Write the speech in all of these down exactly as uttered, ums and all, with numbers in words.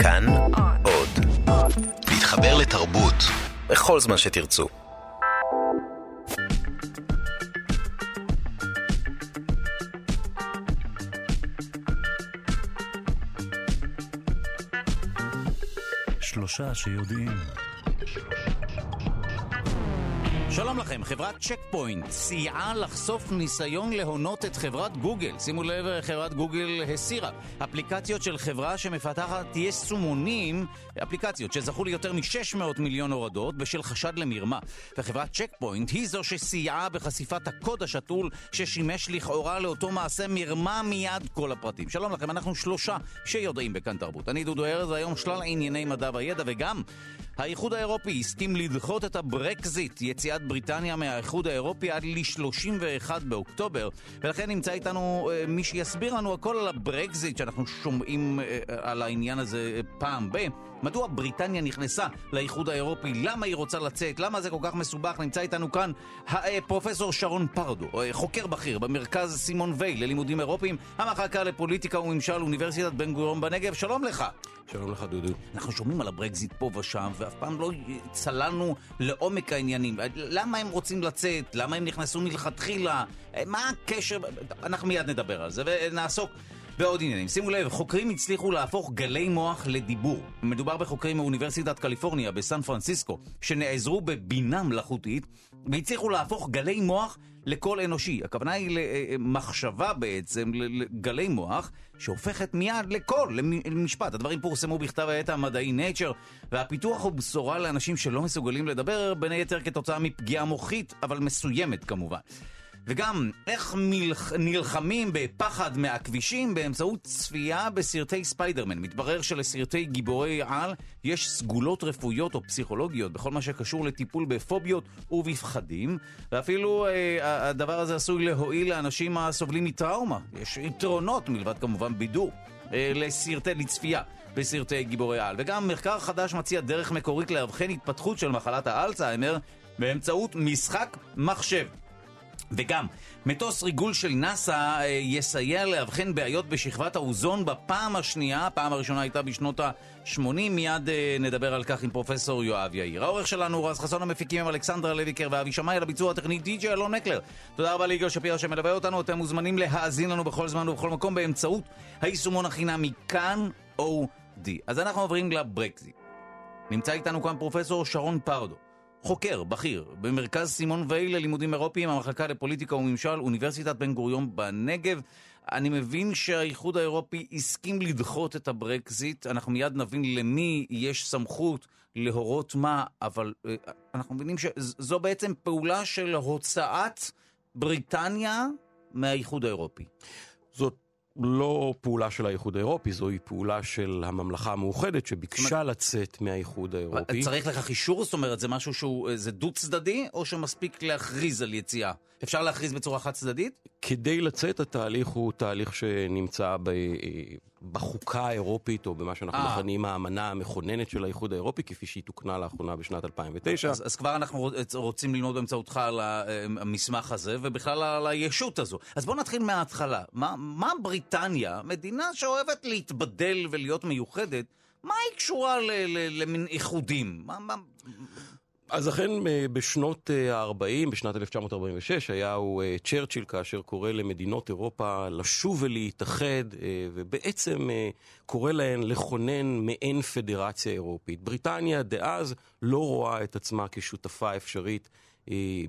כאן עוד. להתחבר לתרבות בכל זמן שתרצו. שלושה שיודעים. שלום לכם, חברת צ'קפוינט סייעה לחשוף ניסיון להונות את חברת גוגל. שימו לב, חברת גוגל הסירה אפליקציות של חברה שמפתחת יישומונים, אפליקציות שזכו ליותר מ-שש מאות מיליון הורדות בשל חשד למרמה. וחברת צ'קפוינט היא זו שסייעה בחשיפת הקוד השתול ששימש לכאורה לאותו מעשה מרמה. מיד כל הפרטים. שלום לכם, אנחנו שלושה שיודעים בכאן תרבות. אני דודו ארז, היום שלל ענייני מדע וידע, וגם האיחוד האירופי הסכים לדחות את הברקזיט, יציאת בריטניה מהאיחוד האירופי, עד ל-שלושים ואחד באוקטובר, ולכן נמצא איתנו אה, מי שיסביר לנו הכל על הברקזיט, שאנחנו שומעים אה, על העניין הזה אה, פעם ב. מדוע בריטניה נכנסה לאיחוד האירופי, למה היא רוצה לצאת, למה זה כל כך מסובך. נמצא איתנו כאן אה, פרופסור שרון פרדו, אה, חוקר בכיר במרכז סימון וייל ללימודים אירופיים, המחלקה לפוליטיקה וממשל, אוניברסיטת בן גוריון בנגב. שלום לך. שלום לך דודו. אנחנו שומעים על הברקזיט פה ושם, ואף פעם לא צלנו לעומק העניינים. למה הם רוצים לצאת? למה הם נכנסו מלכתחילה? מה הקשר? אנחנו מיד נדבר על זה ונעסוק ועוד עניינים. שימו לב, חוקרים הצליחו להפוך גלי מוח לדיבור. מדובר בחוקרים מאוניברסיטת קליפורניה בסן פרנסיסקו, שנעזרו בבינה מלאכותית, והצליחו להפוך גלי מוח לקול אנושי. הכוונה היא למחשבה בעצם, לגלי מוח, שהופכת מיד לקול, למשפט. הדברים פורסמו בכתב העת המדעי Nature, והפיתוח הוא בשורה לאנשים שלא מסוגלים לדבר, בין היתר כתוצאה מפגיעה מוחית, אבל מסוימת כמובן. וגם איך מלח... נלחמים בפחד מהכבישים באמצעות צפייה בסרטי ספיידרמן. מתברר שלסרטי גיבורי על יש סגולות רפואיות או פסיכולוגיות בכל מה שקשור לטיפול בפוביות ובפחדים, ואפילו אה, הדבר הזה עשוי להועיל לאנשים הסובלים מטראומה. יש יתרונות מלבד כמובן בידור אה, לסרטי לצפייה בסרטי גיבורי על. וגם מחקר חדש מציע דרך מקורית להבחן התפתחות של מחלת האלצהיימר באמצעות משחק מחשב. וגם מטוס ריגול של נאסא יסייע להבחן בעיות בשכבת האוזון בפעם השנייה. הפעם הראשונה הייתה בשנות ה-שמונים. מיד נדבר על כך עם פרופסור יואב יאיר. העורך שלנו רז חסון, המפיקים אלכסנדרה לויקר ואבי שמאי, על הביצוע הטכני די-ג'יי אלון מקלר. תודה רבה ליגאל שפירא שמלווה אותנו. אתם מוזמנים להאזין לנו בכל זמן ובכל מקום באמצעות היישומון החינמי כאן או די. אז אנחנו עוברים לברקזיט. נמצא איתנו כאן פרופסור שרון פרדו, חוקר בכיר במרכז סימון וייל ללימודים אירופיים, המחלקה לפוליטיקה וממשל, אוניברסיטת בן גוריון בנגב. אני מבין שהאיחוד האירופי הסכים לדחות את הברקזיט. אנחנו מיד נבין למי יש סמכות להורות מה, אבל אנחנו מבינים שזו בעצם פעולה של הוצאת בריטניה מהאיחוד האירופי. זאת לא פעולה של האיחוד האירופי, זוהי פעולה של הממלכה המאוחדת שביקשה לצאת מהאיחוד האירופי. צריך לכך אישור? זאת אומרת, זה משהו שהוא, זה דו צדדי, או שמספיק להכריז על יציאה? אפשר להכריז בצורה חד צדדית? כדי לצאת, התהליך הוא תהליך שנמצא ב... בחוקה האירופית, או במה שאנחנו מכנים האמנה המכוננת של האיחוד האירופי, כפי שהיא תוקנה לאחרונה בשנת אלפיים ותשע. אז, אז כבר אנחנו רוצים ללמוד באמצעותך על המסמך הזה, ובכלל על הישות הזו. אז בואו נתחיל מההתחלה. מה, מה בריטניה, מדינה שאוהבת להתבדל ולהיות מיוחדת, מה היא קשורה ל, ל, למין איחודים? מה... מה... אז אכן בשנות ה-ארבעים, בשנת אלף תשע מאות ארבעים ושש, היה הוא צ'רצ'יל כאשר קורא למדינות אירופה לשוב ולהתאחד, ובעצם קורא להן לכונן מעין פדרציה אירופית. בריטניה דאז לא רואה את עצמה כשותפה אפשרית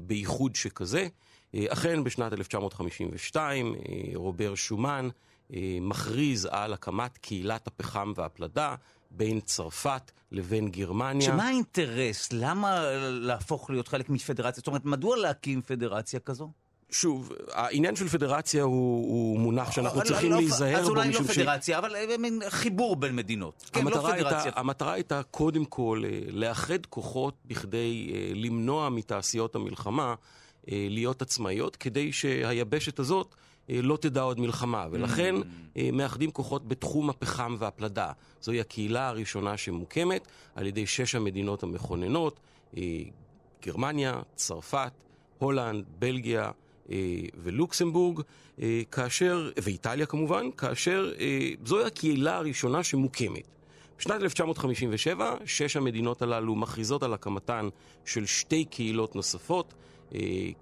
בייחוד שכזה. אכן בשנת אלף תשע מאות חמישים ושתיים רוברט שומן מכריז על הקמת קהילת הפחם והפלדה בין צרפת לבין גרמניה. שמה האינטרס? למה להפוך להיות חלק מפדרציה? זאת אומרת, מדוע להקים פדרציה כזו? שוב, העניין של פדרציה הוא, הוא מונח שאנחנו צריכים לא, להיזהר. אז אולי לא פדרציה, ש... אבל חיבור בין מדינות. כן, לא פדרציה. המטרה הייתה קודם כל לאחד כוחות בכדי למנוע מתעשיות המלחמה להיות עצמאיות, כדי שהיבשת הזאת לא תדע עוד מלחמה, ולכן מאחדים כוחות בתחום הפחם והפלדה. זוהי הקהילה הראשונה שמוקמת על ידי שש המדינות המכוננות, גרמניה, צרפת, הולנד, בלגיה ולוקסמבורג, כאשר, ואיטליה כמובן, כאשר זוהי הקהילה הראשונה שמוקמת. בשנת אלף תשע מאות חמישים ושבע, שש המדינות הללו מכריזות על הקמתן של שתי קהילות נוספות,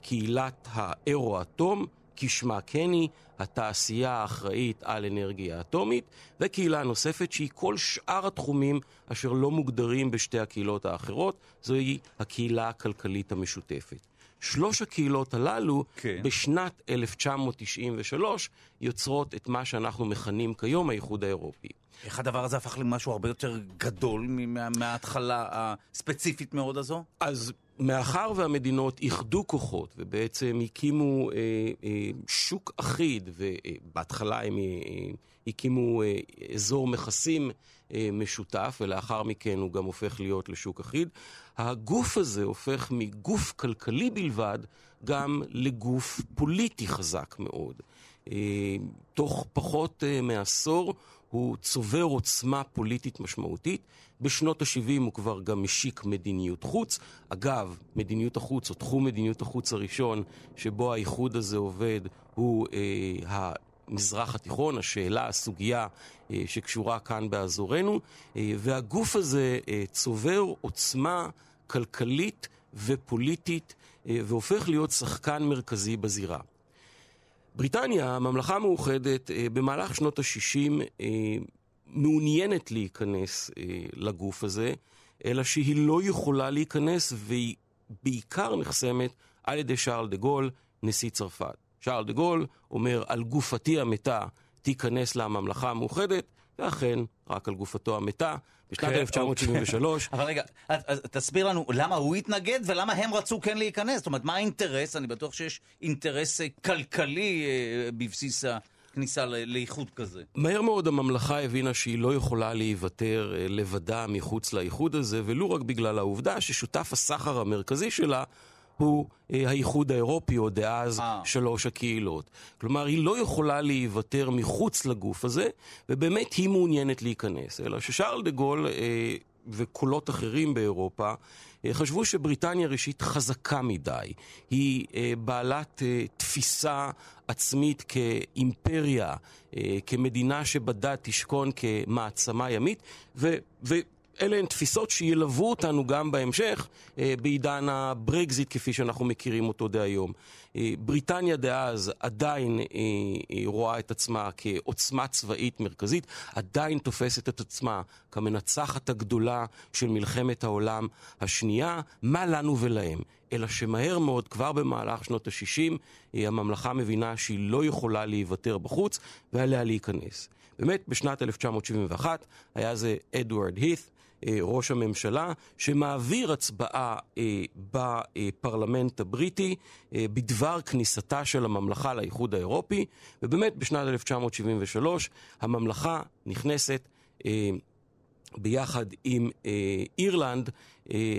קהילת האירו-אטום, כשמה כן היא, התעשייה האחראית על אנרגיה אטומית, וקהילה נוספת שהיא כל שאר התחומים אשר לא מוגדרים בשתי הקהילות האחרות, זוהי הקהילה הכלכלית המשותפת. שלוש הקהילות הללו okay. בשנת אלף תשע מאות תשעים ושלוש יוצרות את מה שאנחנו מכנים כיום האיחוד האירופי. איך הדבר הזה הפך למשהו הרבה יותר גדול מה, מההתחלה הספציפית מאוד הזו? אז מאחר והמדינות איחדו כוחות ובעצם הקימו אה, אה, שוק אחיד, ובהתחלה הם אה, הקימו אה, אזור מכסים אה, משותף, ולאחר מכן הוא גם הופך להיות לשוק אחיד, הגוף הזה הופך מגוף כלכלי בלבד גם לגוף פוליטי חזק מאוד. אה, תוך פחות אה, מעשור הוא צובר עוצמה פוליטית משמעותית. בשנות ה-שבעים הוא כבר גם משיק מדיניות חוץ. אגב, מדיניות החוץ, או תחום מדיניות החוץ הראשון שבו האיחוד הזה עובד, הוא אה, המזרח התיכון, השאלה, הסוגיה אה, שקשורה כאן באזורנו, אה, והגוף הזה אה, צובר עוצמה כלכלית ופוליטית, אה, והופך להיות שחקן מרכזי בזירה. בריטניה, הממלכה המאוחדת, במהלך שנות ה-שישים מעוניינת להיכנס לגוף הזה, אלא שהיא לא יכולה להיכנס, והיא בעיקר נחסמת על ידי שרל דה גול, נשיא צרפת. שרל דה גול אומר, על גופתי המתה תיכנס לממלכה המאוחדת, ואכן, רק על גופתו המתה, בשנת אלף תשע מאות שבעים ושלוש. אבל רגע, תסביר לנו למה הוא התנגד ולמה הם רצו כן להיכנס. זאת אומרת, מה האינטרס? אני בטוח שיש אינטרס כלכלי בבסיס הכניסה לאיחוד כזה. מהר מאוד הממלכה הבינה שהיא לא יכולה להיוותר לבדה מחוץ לאיחוד הזה, ולא רק בגלל העובדה ששותף הסחר המרכזי שלה הוא האיחוד האירופי, או דאז שלוש הקהילות. כלומר, היא לא יכולה להיוותר מחוץ לגוף הזה, ובאמת היא מעוניינת להיכנס. אלא ששארל דה גול וקולות אחרים באירופה חשבו שבריטניה ראשית חזקה מדי. היא בעלת תפיסה עצמית כאימפריה, כמדינה שבדה תשכון כמעצמה ימית, ו... ו- אלה הן תפיסות שילוו אותנו גם בהמשך, בעידן הברקזיט כפי שאנחנו מכירים אותו דה היום. בריטניה דאז עדיין רואה את עצמה כעוצמה צבאית מרכזית, עדיין תופסת את עצמה כמנצחת הגדולה של מלחמת העולם השנייה, מה לנו ולהם. אלא שמהר מאוד, כבר במהלך שנות ה-שישים, הממלכה מבינה שהיא לא יכולה להיוותר בחוץ, ועליה להיכנס. באמת, בשנת אלף תשע מאות שבעים ואחת היה זה אדוארד הית', ראש הממשלה, שמעביר הצבעה בפרלמנט הבריטי בדבר כניסתה של הממלכה לאיחוד האירופי, ובאמת בשנת אלף תשע מאות שבעים ושלוש הממלכה נכנסת ביחד עם אירלנד,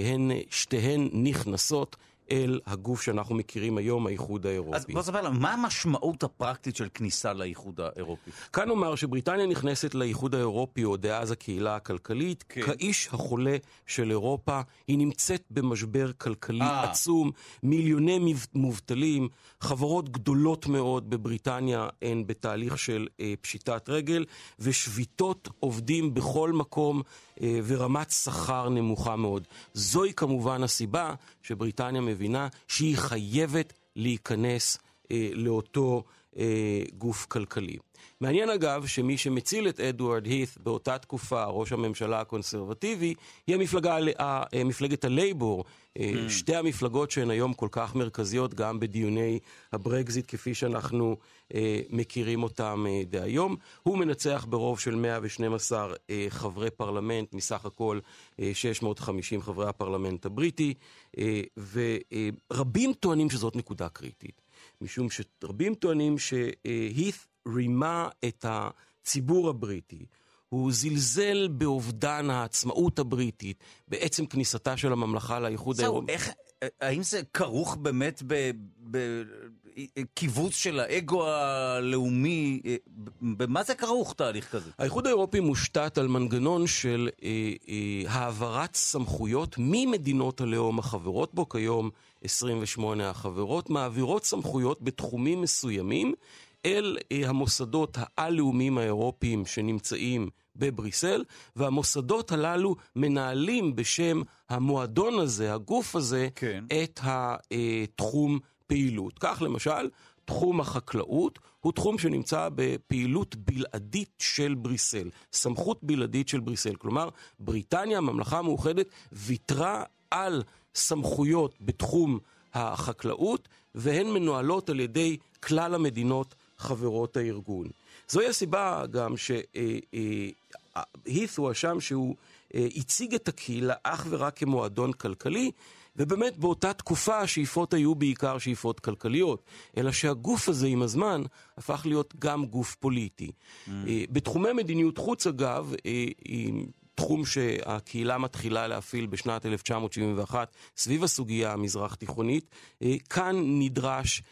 הן שתיהן נכנסות אל הגוף שאנחנו מכירים היום, האיחוד האירופי. אז בוא ספר לנו, מה המשמעות הפרקטית של כניסה לאיחוד האירופי? כאן אומר שבריטניה נכנסת לאיחוד האירופי, או דאז הקהילה הכלכלית, כן. כאיש החולה של אירופה, היא נמצאת במשבר כלכלי 아. עצום, מיליוני מובטלים, חברות גדולות מאוד בבריטניה, הן בתהליך של אה, פשיטת רגל, ושביתות עובדים בכל מקום, אה, ורמת שכר נמוכה מאוד. זוהי כמובן הסיבה שבריטניה מביאה מבינה שהיא חייבת להיכנס אה, לאותו אה, גוף כלכלי. מעניין אגב שמי שמציל את אדוארד הית' באותה תקופה, ראש הממשלה הקונסרבטיבי, היא המפלגה, מפלגת הלייבור, שתי המפלגות שהן היום כל כך מרכזיות גם בדיוני הברקזיט כפי שאנחנו מכירים אותם דה היום. הוא מנצח ברוב של מאה ושתים עשרה חברי פרלמנט, מסך הכל שש מאות וחמישים חברי הפרלמנט הבריטי, ורבים טוענים שזאת נקודה קריטית, משום שרבים טוענים שהית' רימה את הציבור הבריטי, הוא זלזל באובדן העצמאות הבריטית, בעצם כניסתה של הממלכה לאיחוד האירופי. האם זה כרוך באמת בכיווץ של האגו הלאומי? במה זה כרוך תהליך כזה? האיחוד האירופי מושתת על מנגנון של העברת סמכויות ממדינות הלאום החברות בו, כיום עשרים ושמונה החברות, מעבירות סמכויות בתחומים מסוימים, אל המוסדות העל-לאומיים האירופיים שנמצאים בבריסל, והמוסדות הללו מנהלים בשם המועדון הזה, הגוף הזה, כן. את התחום פעילות. כך למשל, תחום החקלאות הוא תחום שנמצא בפעילות בלעדית של בריסל, סמכות בלעדית של בריסל. כלומר, בריטניה, הממלכה המאוחדת, ויתרה על סמכויות בתחום החקלאות, והן מנוהלות על ידי כלל המדינות חברות הארגון. זוהי הסיבה גם שהית' הוא השם שהוא הציג את הקהילה אך ורק כמועדון כלכלי, ובאמת באותה תקופה השאיפות היו בעיקר שאיפות כלכליות, אלא שהגוף הזה עם הזמן הפך להיות גם גוף פוליטי. Mm. בתחומי מדיניות חוץ אגב, תחום שהקהילה מתחילה להפעיל בשנת אלף תשע מאות שבעים ואחת סביב הסוגיה המזרח תיכונית, כאן נדרש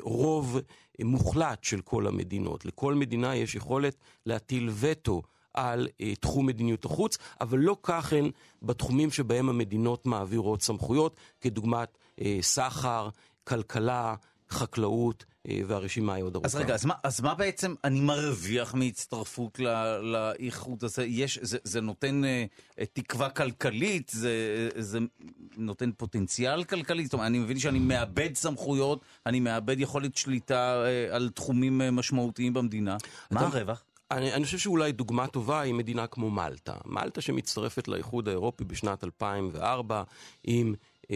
רוב מוחלט של כל המדינות. לכל מדינה יש יכולת להטיל וטו על תחום מדיניות החוץ, אבל לא כך הן בתחומים שבהם המדינות מעבירות סמכויות, כדוגמת סחר, כלכלה, חקלאות, והרשימה היא עוד ארוכה. אז רגע, אז מה, אז מה בעצם אני מרוויח מהצטרפות לא, לאיחוד הזה? יש, זה, זה נותן uh, תקווה כלכלית, זה, זה נותן פוטנציאל כלכלי, זאת אומרת, אני מבין שאני מאבד סמכויות, אני מאבד יכולת שליטה uh, על תחומים uh, משמעותיים במדינה. מה הרווח? אני, אני חושב שאולי דוגמה טובה היא מדינה כמו מלטה. מלטה שמצטרפת לאיחוד האירופי בשנת אלפיים וארבע עם... Uh,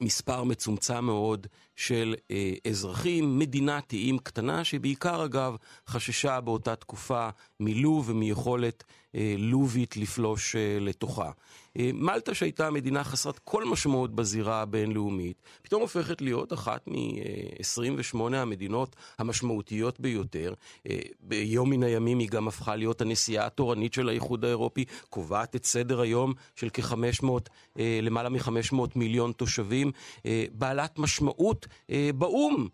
מספר מצומצם מאוד של אה, אזרחים, מדינת איים קטנה שבעיקר אגב חששה באותה תקופה מלוב ומיכולת אה, לובית לפלוש אה, לתוכה. אה, מלטה שהייתה מדינה חסרת כל משמעות בזירה הבינלאומית, פתאום הופכת להיות אחת מ-עשרים ושמונה המדינות המשמעותיות ביותר. אה, ביום מן הימים היא גם הפכה להיות הנשיאה התורנית של האיחוד האירופי, קובעת את סדר היום של כ-חמש מאות, אה, למעלה מ-חמש מאות מיליון תושבים, בעלת משמעות באום.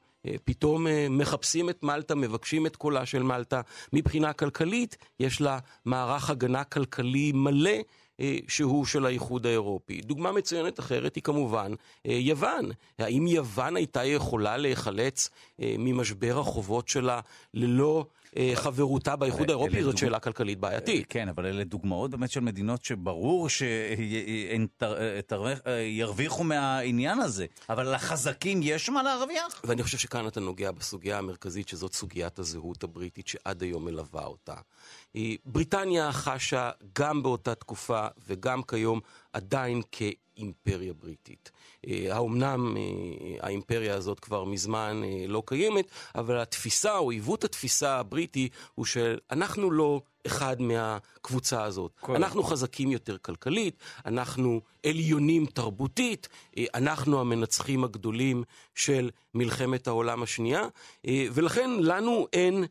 פתאום מחפשים את מלטה, מבקשים את קולה של מלטה. מבחינה כלכלית יש לה מערך הגנה כלכלי מלא שהוא של האיחוד האירופי. דוגמה מצוינת אחרת היא כמובן יוון. האם יוון הייתה יכולה להיחלץ ממשבר החובות שלה ללא חברותה באיחוד האירופי? זאת שאלה כלכלית בעייתית. כן, אבל אלה דוגמאות באמת של מדינות שברור שירוויחו מהעניין הזה, אבל לחזקים יש מה להרוויח. ואני חושב שכאן אתה נוגע בסוגיה המרכזית, שזאת סוגיית הזהות הבריטית שעד היום מלווה אותה. בריטניה חשה גם באותה תקופה וגם כיום עדיין כאימפריה בריטית. האומנם האימפריה הזאת כבר מזמן לא קיימת, אבל התפיסה או עיוות התפיסה הבריטי הוא שאנחנו לא אחד מהקבוצה הזאת. אנחנו חזקים יותר כלכלית, אנחנו עליונים תרבותית, אנחנו המנצחים הגדולים של מלחמת העולם השנייה, ולכן לנו אין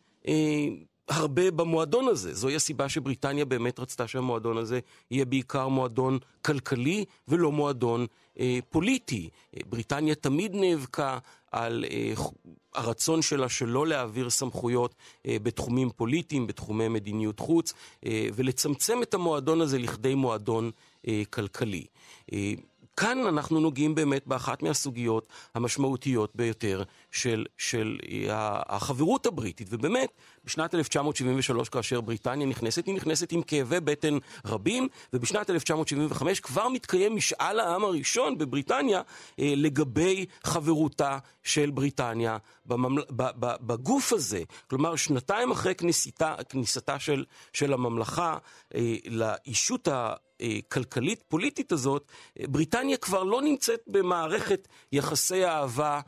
הרבה במועדון הזה. זוהי הסיבה שבריטניה באמת רצתה שהמועדון הזה יהיה בעיקר מועדון כלכלי ולא מועדון אה, פוליטי. אה, בריטניה תמיד נאבקה על אה, הרצון שלה שלא להעביר סמכויות אה, בתחומים פוליטיים, בתחומי מדיניות חוץ, אה, ולצמצם את המועדון הזה לכדי מועדון אה, כלכלי. אה, כאן אנחנו נוגעים באמת באחת מהסוגיות המשמעותיות ביותר של, של החברות הבריטית, ובאמת בשנת אלף תשע מאות שבעים ושלוש כאשר בריטניה נכנסת, היא נכנסת עם כאבי בטן רבים, ובשנת אלף תשע מאות שבעים וחמש כבר מתקיים משאל העם הראשון בבריטניה לגבי חברותה של בריטניה בממל... בגוף הזה. כלומר, שנתיים אחרי כניסתה, כניסתה של, של הממלכה לאישות ה... כלכלית פוליטית הזאת, בריטניה כבר לא נמצאת במערכת יחסי אהבה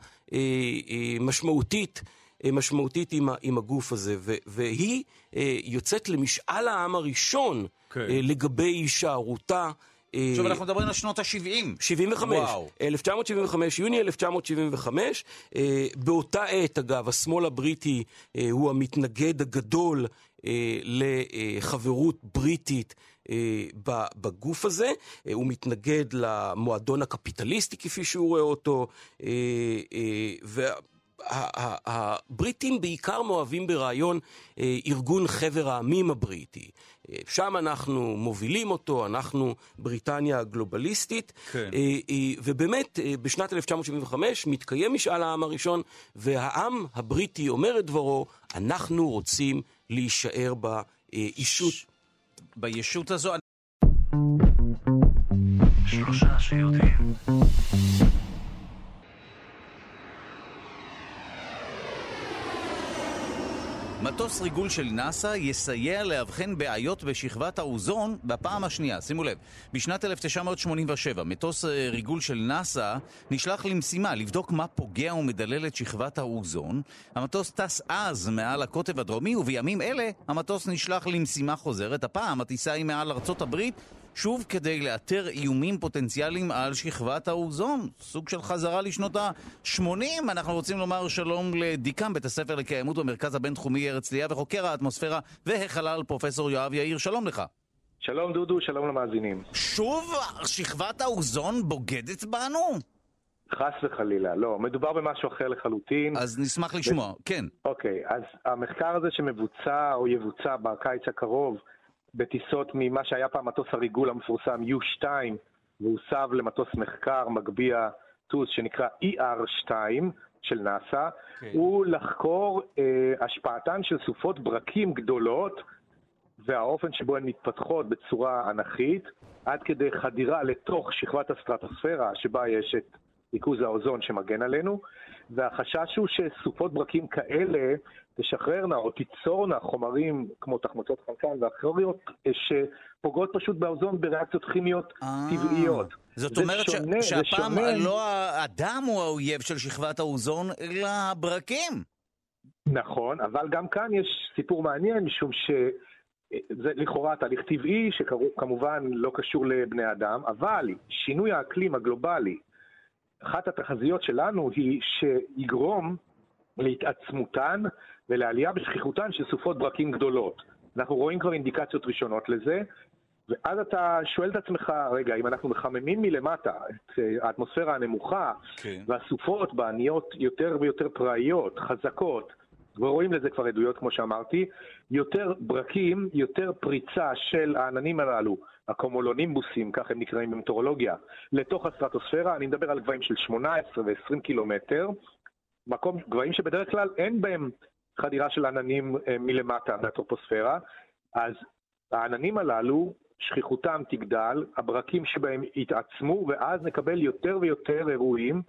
משמעותית משמעותית עם הגוף הזה, והיא יוצאת למשאל העם הראשון לגבי הישארותה. עכשיו אנחנו מדברים על שנות ה-שבעים. שבעים וחמש. אלף תשע מאות שבעים וחמש, יוני אלף תשע מאות שבעים וחמש. באותה עת, אגב, השמאל הבריטי הוא המתנגד הגדול לחברות בריטית בגוף הזה. הוא מתנגד למועדון הקפיטליסטי כפי שהוא רואה אותו, והבריטים בעיקר מאוהבים ברעיון ארגון חבר העמים הבריטי. שם אנחנו מובילים אותו, אנחנו בריטניה הגלובליסטית, כן. ובאמת בשנת אלף תשע מאות שבעים וחמש מתקיים משאל העם הראשון, והעם הבריטי אומר את דברו, אנחנו רוצים להישאר בה אישות בישות הזו. שלושה שיודעים. מטוס ריגול של נאסא יסייע להבחן בעיות בשכבת האוזון בפעם השנייה. שימו לב, בשנת אלף תשע מאות שמונים ושבע מטוס ריגול של נאסא נשלח למשימה לבדוק מה פוגע ומדלל את שכבת האוזון. המטוס טס אז מעל הקוטב הדרומי, ובימים אלה המטוס נשלח למשימה חוזרת. הפעם הטיסה היא מעל ארצות הברית, שוב כדי לאתר איומים פוטנציאליים על שכבת האוזון. סוג של חזרה לשנות ה-שמונים. אנחנו רוצים לומר שלום לדיקן בית הספר לקיימות במרכז הבינתחומי הרצליה וחוקר האטמוספירה והחלל פרופסור יואב יאיר. שלום לך. שלום דודו, שלום למאזינים. שוב שכבת האוזון בוגדת בנו? חס וחלילה, לא. מדובר במשהו אחר לחלוטין. אז נשמח לשמוע, כן. אוקיי, אז המחקר הזה שמבוצע או יבוצע בקיץ הקרוב בטיסות ממה שהיה פעם מטוס הריגול המפורסם יו טו, והוסב למטוס מחקר מגביה טוס שנקרא אי אר שתיים של נאסא, okay. הוא לחקור אה, השפעתן של סופות ברקים גדולות והאופן שבו הן מתפתחות בצורה אנכית, עד כדי חדירה לתוך שכבת הסטרטוספירה שבה יש את ריכוז האוזון שמגן עלינו, והחשש הוא שסופות ברקים כאלה תשחררנה או תיצורנה חומרים כמו תחמוצות חנקן ואחרות שפוגעות פשוט באוזון בריאקציות כימיות טבעיות. זאת אומרת שהפעם לא האדם הוא האויב של שכבת האוזון, אלא הברקים. נכון, אבל גם כאן יש סיפור מעניין, משום שזה לכאורה תהליך טבעי שכמובן לא קשור לבני אדם, אבל שינוי האקלים הגלובלי, אחת התחזיות שלנו היא שיגרום להתעצמותן ולעלייה בשכיחותן של סופות ברקים גדולות. אנחנו רואים כבר אינדיקציות ראשונות לזה, ואז אתה שואל את עצמך, רגע, אם אנחנו מחממים מלמטה את האטמוספירה הנמוכה, כן. והסופות בה נהיות יותר ויותר פראיות, חזקות, ורואים לזה כבר עדויות כמו שאמרתי, יותר ברקים, יותר פריצה של העננים הללו, הקומולונימבוסים, כך הם נקראים במטאורולוגיה, לתוך הסטרטוספירה. אני מדבר על גבהים של שמונה עשרה ו-עשרים קילומטר, מקום, גבהים שבדרך כלל אין בהם חדירה של עננים מלמטה מהטרופוספירה. אז העננים הללו, שכיחותם תגדל, הברקים שבהם יתעצמו, ואז נקבל יותר ויותר אירועים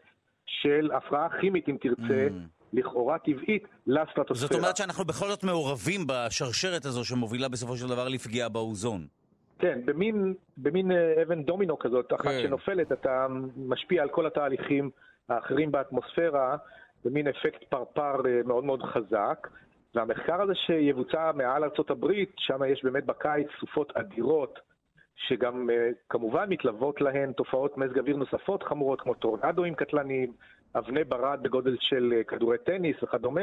של הפרעה כימית, אם תרצה, לכאורה טבעית לסטרטוספירה. זאת אומרת שאנחנו בכל זאת מעורבים בשרשרת הזו שמובילה בסופו של דבר לפגיעה באוזון. כן, במין, במין אבן דומינו כזאת, אחת כן. שנופלת, אתה משפיע על כל התהליכים האחרים באטמוספירה, במין אפקט פרפר מאוד מאוד חזק. והמחקר הזה שיבוצע מעל ארצות הברית, שם יש באמת בקיץ סופות אדירות, שגם כמובן מתלוות להן תופעות מזג אוויר נוספות חמורות, כמו טורנדואים קטלניים, אבני ברד בגודל של כדורי טניס וכדומה.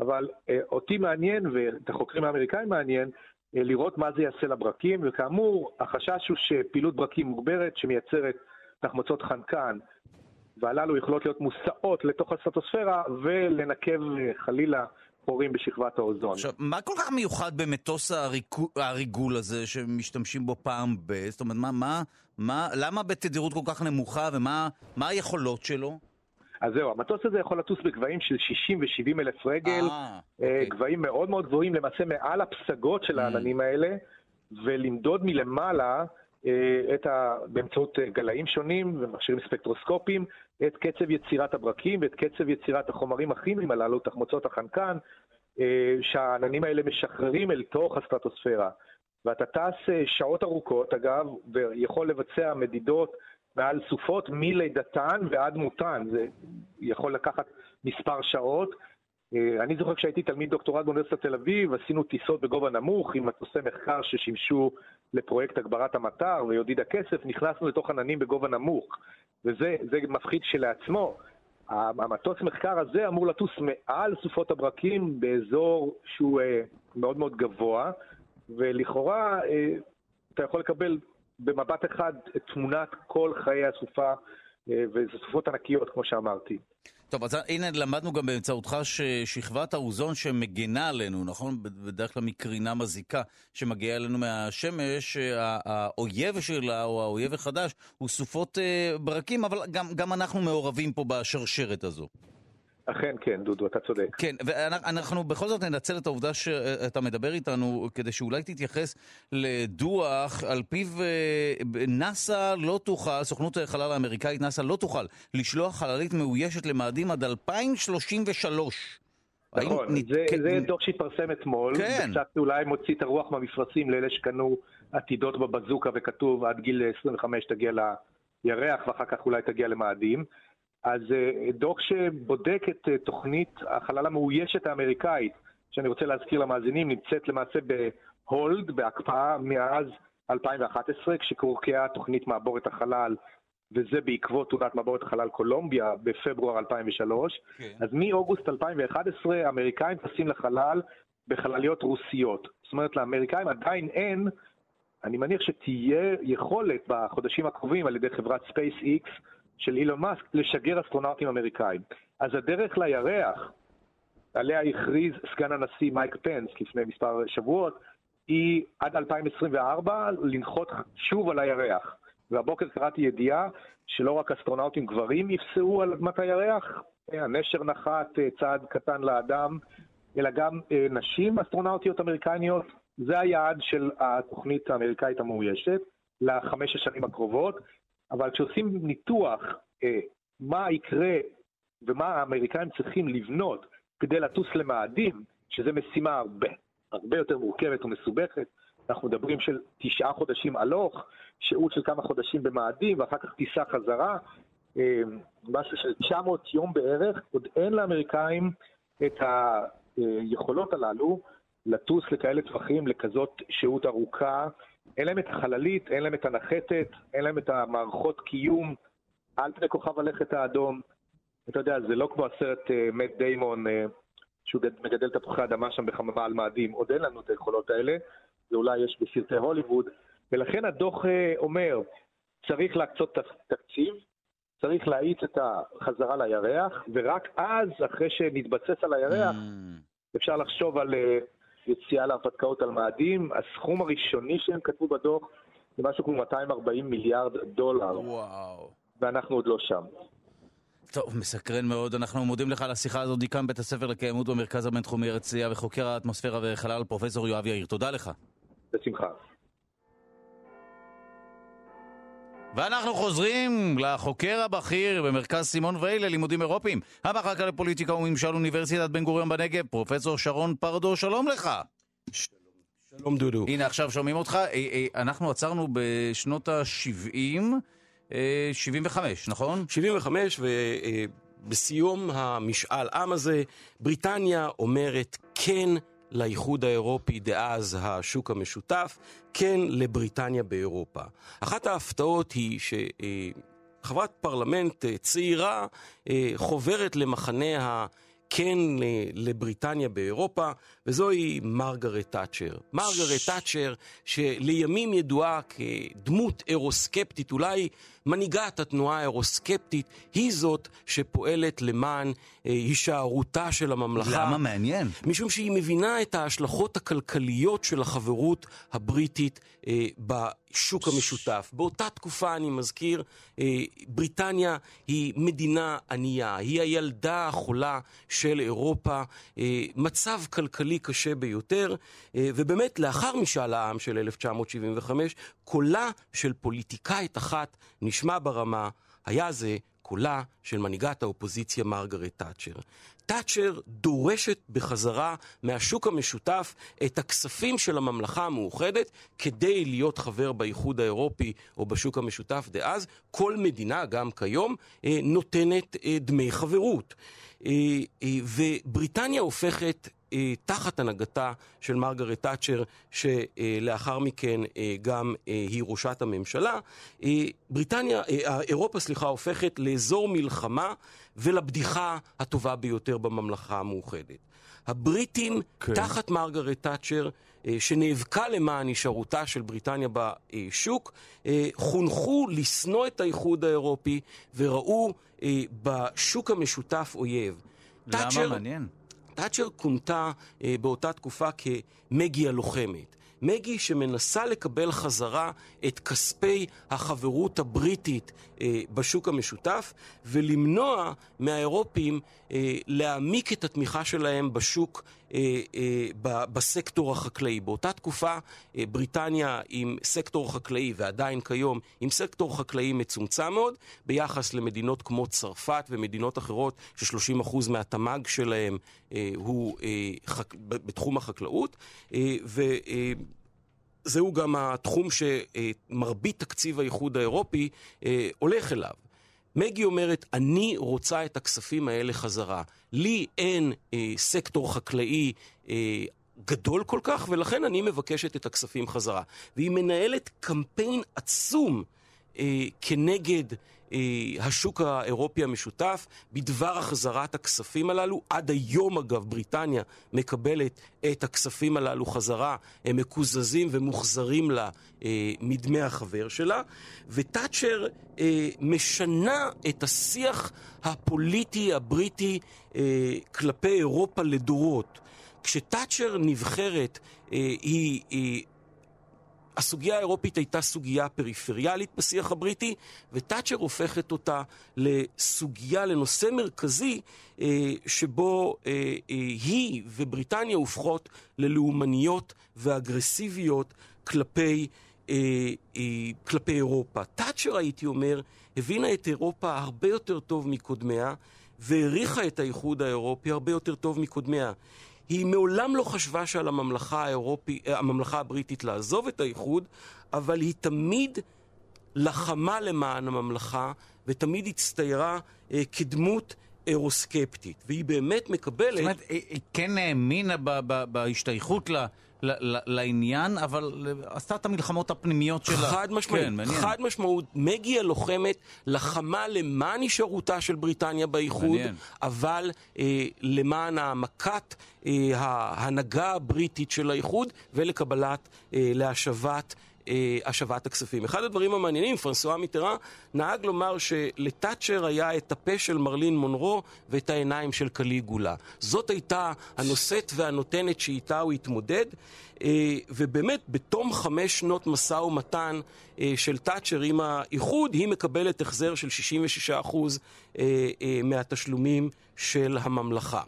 אבל אותי מעניין, ואת החוקרים האמריקאים מעניין, לראות מה זה יעשה לברקים, וכאמור, החשש הוא שפעילות ברקים מוגברת, שמייצרת תחמוצות חנקן, והללו יכולות להיות מוסעות לתוך הסטרטוספירה, ולנקב חלילה חורים בשכבת האוזון. עכשיו, מה כל כך מיוחד במטוס הריגול, הריגול הזה, שמשתמשים בו פעם ב... זאת אומרת, מה, מה, מה, למה בתדירות כל כך נמוכה, ומה מה היכולות שלו? אז זהו, המטוס הזה יכול לטוס בגבהים של שישים ושבעים אלף רגל, آه, okay. גבהים מאוד מאוד גבוהים, למעשה מעל הפסגות של העננים mm. האלה, ולמדוד מלמעלה, את ה... באמצעות גלאים שונים ומכשירים ספקטרוסקופיים, את קצב יצירת הברקים ואת קצב יצירת החומרים הכימיים הללו, תחמוצות החנקן, שהעננים האלה משחררים אל תוך הסטרטוספירה. ואתה טס שעות ארוכות, אגב, ויכול לבצע מדידות מעל סופות מלידתן ועד מותן. זה יכול לקחת מספר שעות. אני זוכר כשהייתי תלמיד דוקטורט באוניברסיטת תל אביב, עשינו טיסות בגובה נמוך עם מטוסי מחקר ששימשו לפרויקט הגברת המטר ויודיד הכסף, נכנסנו לתוך עננים בגובה נמוך, וזה זה מפחיד שלעצמו. המטוס מחקר הזה אמור לטוס מעל סופות הברקים באזור שהוא מאוד מאוד גבוה, ולכאורה אתה יכול לקבל במבט אחד תמונת כל חיי הסופה, וזה סופות ענקיות כמו שאמרתי. טוב, אז הנה למדנו גם באמצעותך ששכבת האוזון שמגנה עלינו, נכון? בדרך כלל מקרינה מזיקה שמגיעה אלינו מהשמש, האויב שלה או האויב החדש הוא סופות ברקים, אבל גם, גם אנחנו מעורבים פה בשרשרת הזו. אכן כן, דודו, אתה צודק. כן, ואנחנו בכל זאת ננצל את העובדה שאתה מדבר איתנו, כדי שאולי תתייחס לדוח, על פיו נאסא לא תוכל, סוכנות החלל האמריקאית נאסא לא תוכל, לשלוח חללית מאוישת למאדים עד אלפיים שלושים ושלוש. נכון, זה דוח שהתפרסם אתמול, וקצת אולי מוציא את הרוח מהמפרצים לאלה שקנו עתידות בבזוקה וכתוב עד גיל עשרים וחמש תגיע לירח ואחר כך אולי תגיע למאדים. אז דוח שבודק את תוכנית החלל המאוישת האמריקאית, שאני רוצה להזכיר למאזינים, נמצאת למעשה בהולד, בהקפאה, מאז אלפיים ואחת עשרה, כשקורקעה תוכנית מעבורת החלל, וזה בעקבות תאונת מעבורת החלל קולומביה בפברואר אלפיים ושלוש. Okay. אז מאוגוסט אלפיים ואחת עשרה, האמריקאים טסים לחלל בחלליות רוסיות. זאת אומרת, לאמריקאים עדיין אין, אני מניח שתהיה יכולת בחודשים הקרובים על ידי חברת SpaceX, של אילון מאסק, לשגר אסטרונאוטים אמריקאים. אז הדרך לירח, עליה הכריז סגן הנשיא מייק פנס לפני מספר שבועות, היא עד אלפיים עשרים וארבע לנחות שוב על הירח. והבוקר קראתי ידיעה שלא רק אסטרונאוטים גברים יפסעו על אדמת הירח, הנשר נחת צעד קטן לאדם, אלא גם נשים אסטרונאוטיות אמריקניות. זה היעד של התוכנית האמריקאית המאוישת לחמש השנים הקרובות. אבל כשעושים ניתוח אה, מה יקרה ומה האמריקאים צריכים לבנות כדי לטוס למאדים, שזה משימה הרבה, הרבה יותר מורכבת ומסובכת, אנחנו מדברים של תשעה חודשים הלוך, שהות של כמה חודשים במאדים, ואחר כך טיסה חזרה, אה, משהו של תשע מאות יום בערך, עוד אין לאמריקאים את היכולות הללו לטוס לכאלה טווחים, לכזאת שהות ארוכה, אין להם את החללית, אין להם את הנחתת, אין להם את המערכות קיום, על פני כוכב הלכת האדום. אתה יודע, זה לא כמו הסרט אה, מט דיימון, אה, שהוא מגדל את הפוחי האדמה שם בחממה על מאדים, עוד אין לנו את היכולות האלה, זה אולי יש בסרטי הוליווד, ולכן הדוח אה, אומר, צריך להקצות תקציב, צריך להאיץ את החזרה לירח, ורק אז, אחרי שנתבסס על הירח, mm. אפשר לחשוב על... אה, יציאה להפתקאות על מאדים. הסכום הראשוני שהם כתבו בדוח זה משהו כמו מאתיים וארבעים מיליארד דולר. וואו. ואנחנו עוד לא שם. טוב, מסקרן מאוד. אנחנו מודים לך על השיחה הזאת, דיקן בית הספר לקיימות במרכז הבינתחומי הרצליה וחוקר האטמוספירה וחלל, פרופסור יואב יאיר. תודה לך. בשמחה. ואנחנו חוזרים לחוקר הבכיר במרכז סימון ואי ללימודים אירופיים, המחלקה לפוליטיקה וממשל אוניברסיטת בן גוריון בנגב, פרופסור שרון פרדו, שלום לך. שלום, שלום דודו. הנה עכשיו שומעים אותך, אנחנו עצרנו בשנות ה-שבעים, שבעים וחמש, נכון? שבעים וחמש, ובסיום המשאל עם הזה, בריטניה אומרת כן לאיחוד האירופי, דאז השוק המשותף, כן לבריטניה באירופה. אחת ההפתעות היא שחברת פרלמנט צעירה חוברת למחנה הכן לבריטניה באירופה, וזוהי מרגרט תאצ'ר. מרגרט תאצ'ר שלימים ידועה כדמות אירוסקפטית, אולי מנהיגת התנועה האירוסקפטית, היא זאת שפועלת למען אה, הישארותה של הממלכה. למה מעניין? משום שהיא מבינה את ההשלכות הכלכליות של החברות הבריטית אה, בשוק המשותף. באותה תקופה, אני מזכיר, אה, בריטניה היא מדינה ענייה, היא הילדה החולה של אירופה, אה, מצב כלכלי קשה ביותר, אה, ובאמת לאחר משאל העם של אלף תשע מאות שבעים וחמש, קולה של פוליטיקאית אחת נשארה. נשמע ברמה, היה זה קולה של מנהיגת האופוזיציה מרגרט תאצ'ר. תאצ'ר דורשת בחזרה מהשוק המשותף את הכספים של הממלכה המאוחדת כדי להיות חבר באיחוד האירופי או בשוק המשותף דאז. כל מדינה, גם כיום, נותנת דמי חברות. ובריטניה הופכת תחת הנהגתה של מרגרט תאצ'ר, שלאחר מכן גם היא ראשת הממשלה, בריטניה, אירופה, סליחה, הופכת לאזור מלחמה ולבדיחה הטובה ביותר בממלכה המאוחדת. הבריטים okay. תחת מרגרט תאצ'ר, שנאבקה למען הישארותה של בריטניה בשוק, חונכו לסנוע את האיחוד האירופי וראו בשוק המשותף אויב. למה תאצ'ר, מעניין? תאצ'ר קונתה אה, באותה תקופה כמגיה לוחמת. מגי שמנסה לקבל חזרה את כספי החברות הבריטית אה, בשוק המשותף, ולמנוע מהאירופים אה, להעמיק את התמיכה שלהם בשוק אה, אה, ב- בסקטור החקלאי. באותה תקופה אה, בריטניה עם סקטור חקלאי, ועדיין כיום עם סקטור חקלאי מצומצם מאוד, ביחס למדינות כמו צרפת ומדינות אחרות ש-שלושים אחוז מהתמ"ג שלהם אה, הוא אה, חק... בתחום החקלאות, אה, ו... אה, זהו גם התחום שמרבית תקציב האיחוד האירופי הולך אליו. מגי אומרת, אני רוצה את הכספים האלה חזרה. לי אין סקטור חקלאי גדול כל כך, ולכן אני מבקשת את הכספים חזרה. והיא מנהלת קמפיין עצום כנגד השוק האירופי המשותף בדבר החזרת הכספים הללו. עד היום אגב בריטניה מקבלת את הכספים הללו חזרה, הם מקוזזים ומוחזרים לה מדמי החבר שלה, וטאצ'ר משנה את השיח הפוליטי הבריטי כלפי אירופה לדורות. כשטאצ'ר נבחרת היא, היא הסוגיה האירופית הייתה סוגיה פריפריאלית בשיח הבריטי, וטאצ'ר הופכת אותה לסוגיה, לנושא מרכזי, שבו היא ובריטניה הופכות ללאומניות ואגרסיביות כלפי, כלפי אירופה. טאצ'ר, הייתי אומר, הבינה את אירופה הרבה יותר טוב מקודמיה, והעריכה את האיחוד האירופי הרבה יותר טוב מקודמיה. היא מעולם לא חשבה שעל הממלכה האירופי, הממלכה הבריטית לעזוב את האיחוד, אבל היא תמיד לחמה למען הממלכה, ותמיד הצטיירה אה, כדמות אירוסקפטית. והיא באמת מקבלת... זאת אומרת, היא כן האמינה ב- ב- בהשתייכות לה... לעניין, אבל עשתה את המלחמות הפנימיות שלה. חד משמעות, כן, חד משמעות. מגי הלוחמת לחמה למען נשארותה של בריטניה באיחוד, מעניין. אבל אה, למען העמקת אה, ההנהגה הבריטית של האיחוד, ולקבלת, אה, להשבת אה, השבת הכספים. אחד הדברים המעניינים, פרנסואה מיטרן נהג לומר שלטאצ'ר היה את הפה של מרלין מונרו ואת העיניים של קליגולה. זאת הייתה הנושאת והנותנת שאיתה הוא התמודד, ובאמת בתום חמש שנות מסע ומתן של טאצ'ר עם האיחוד, היא מקבלת החזר של שישים ושישה אחוז מהתשלומים של הממלכה.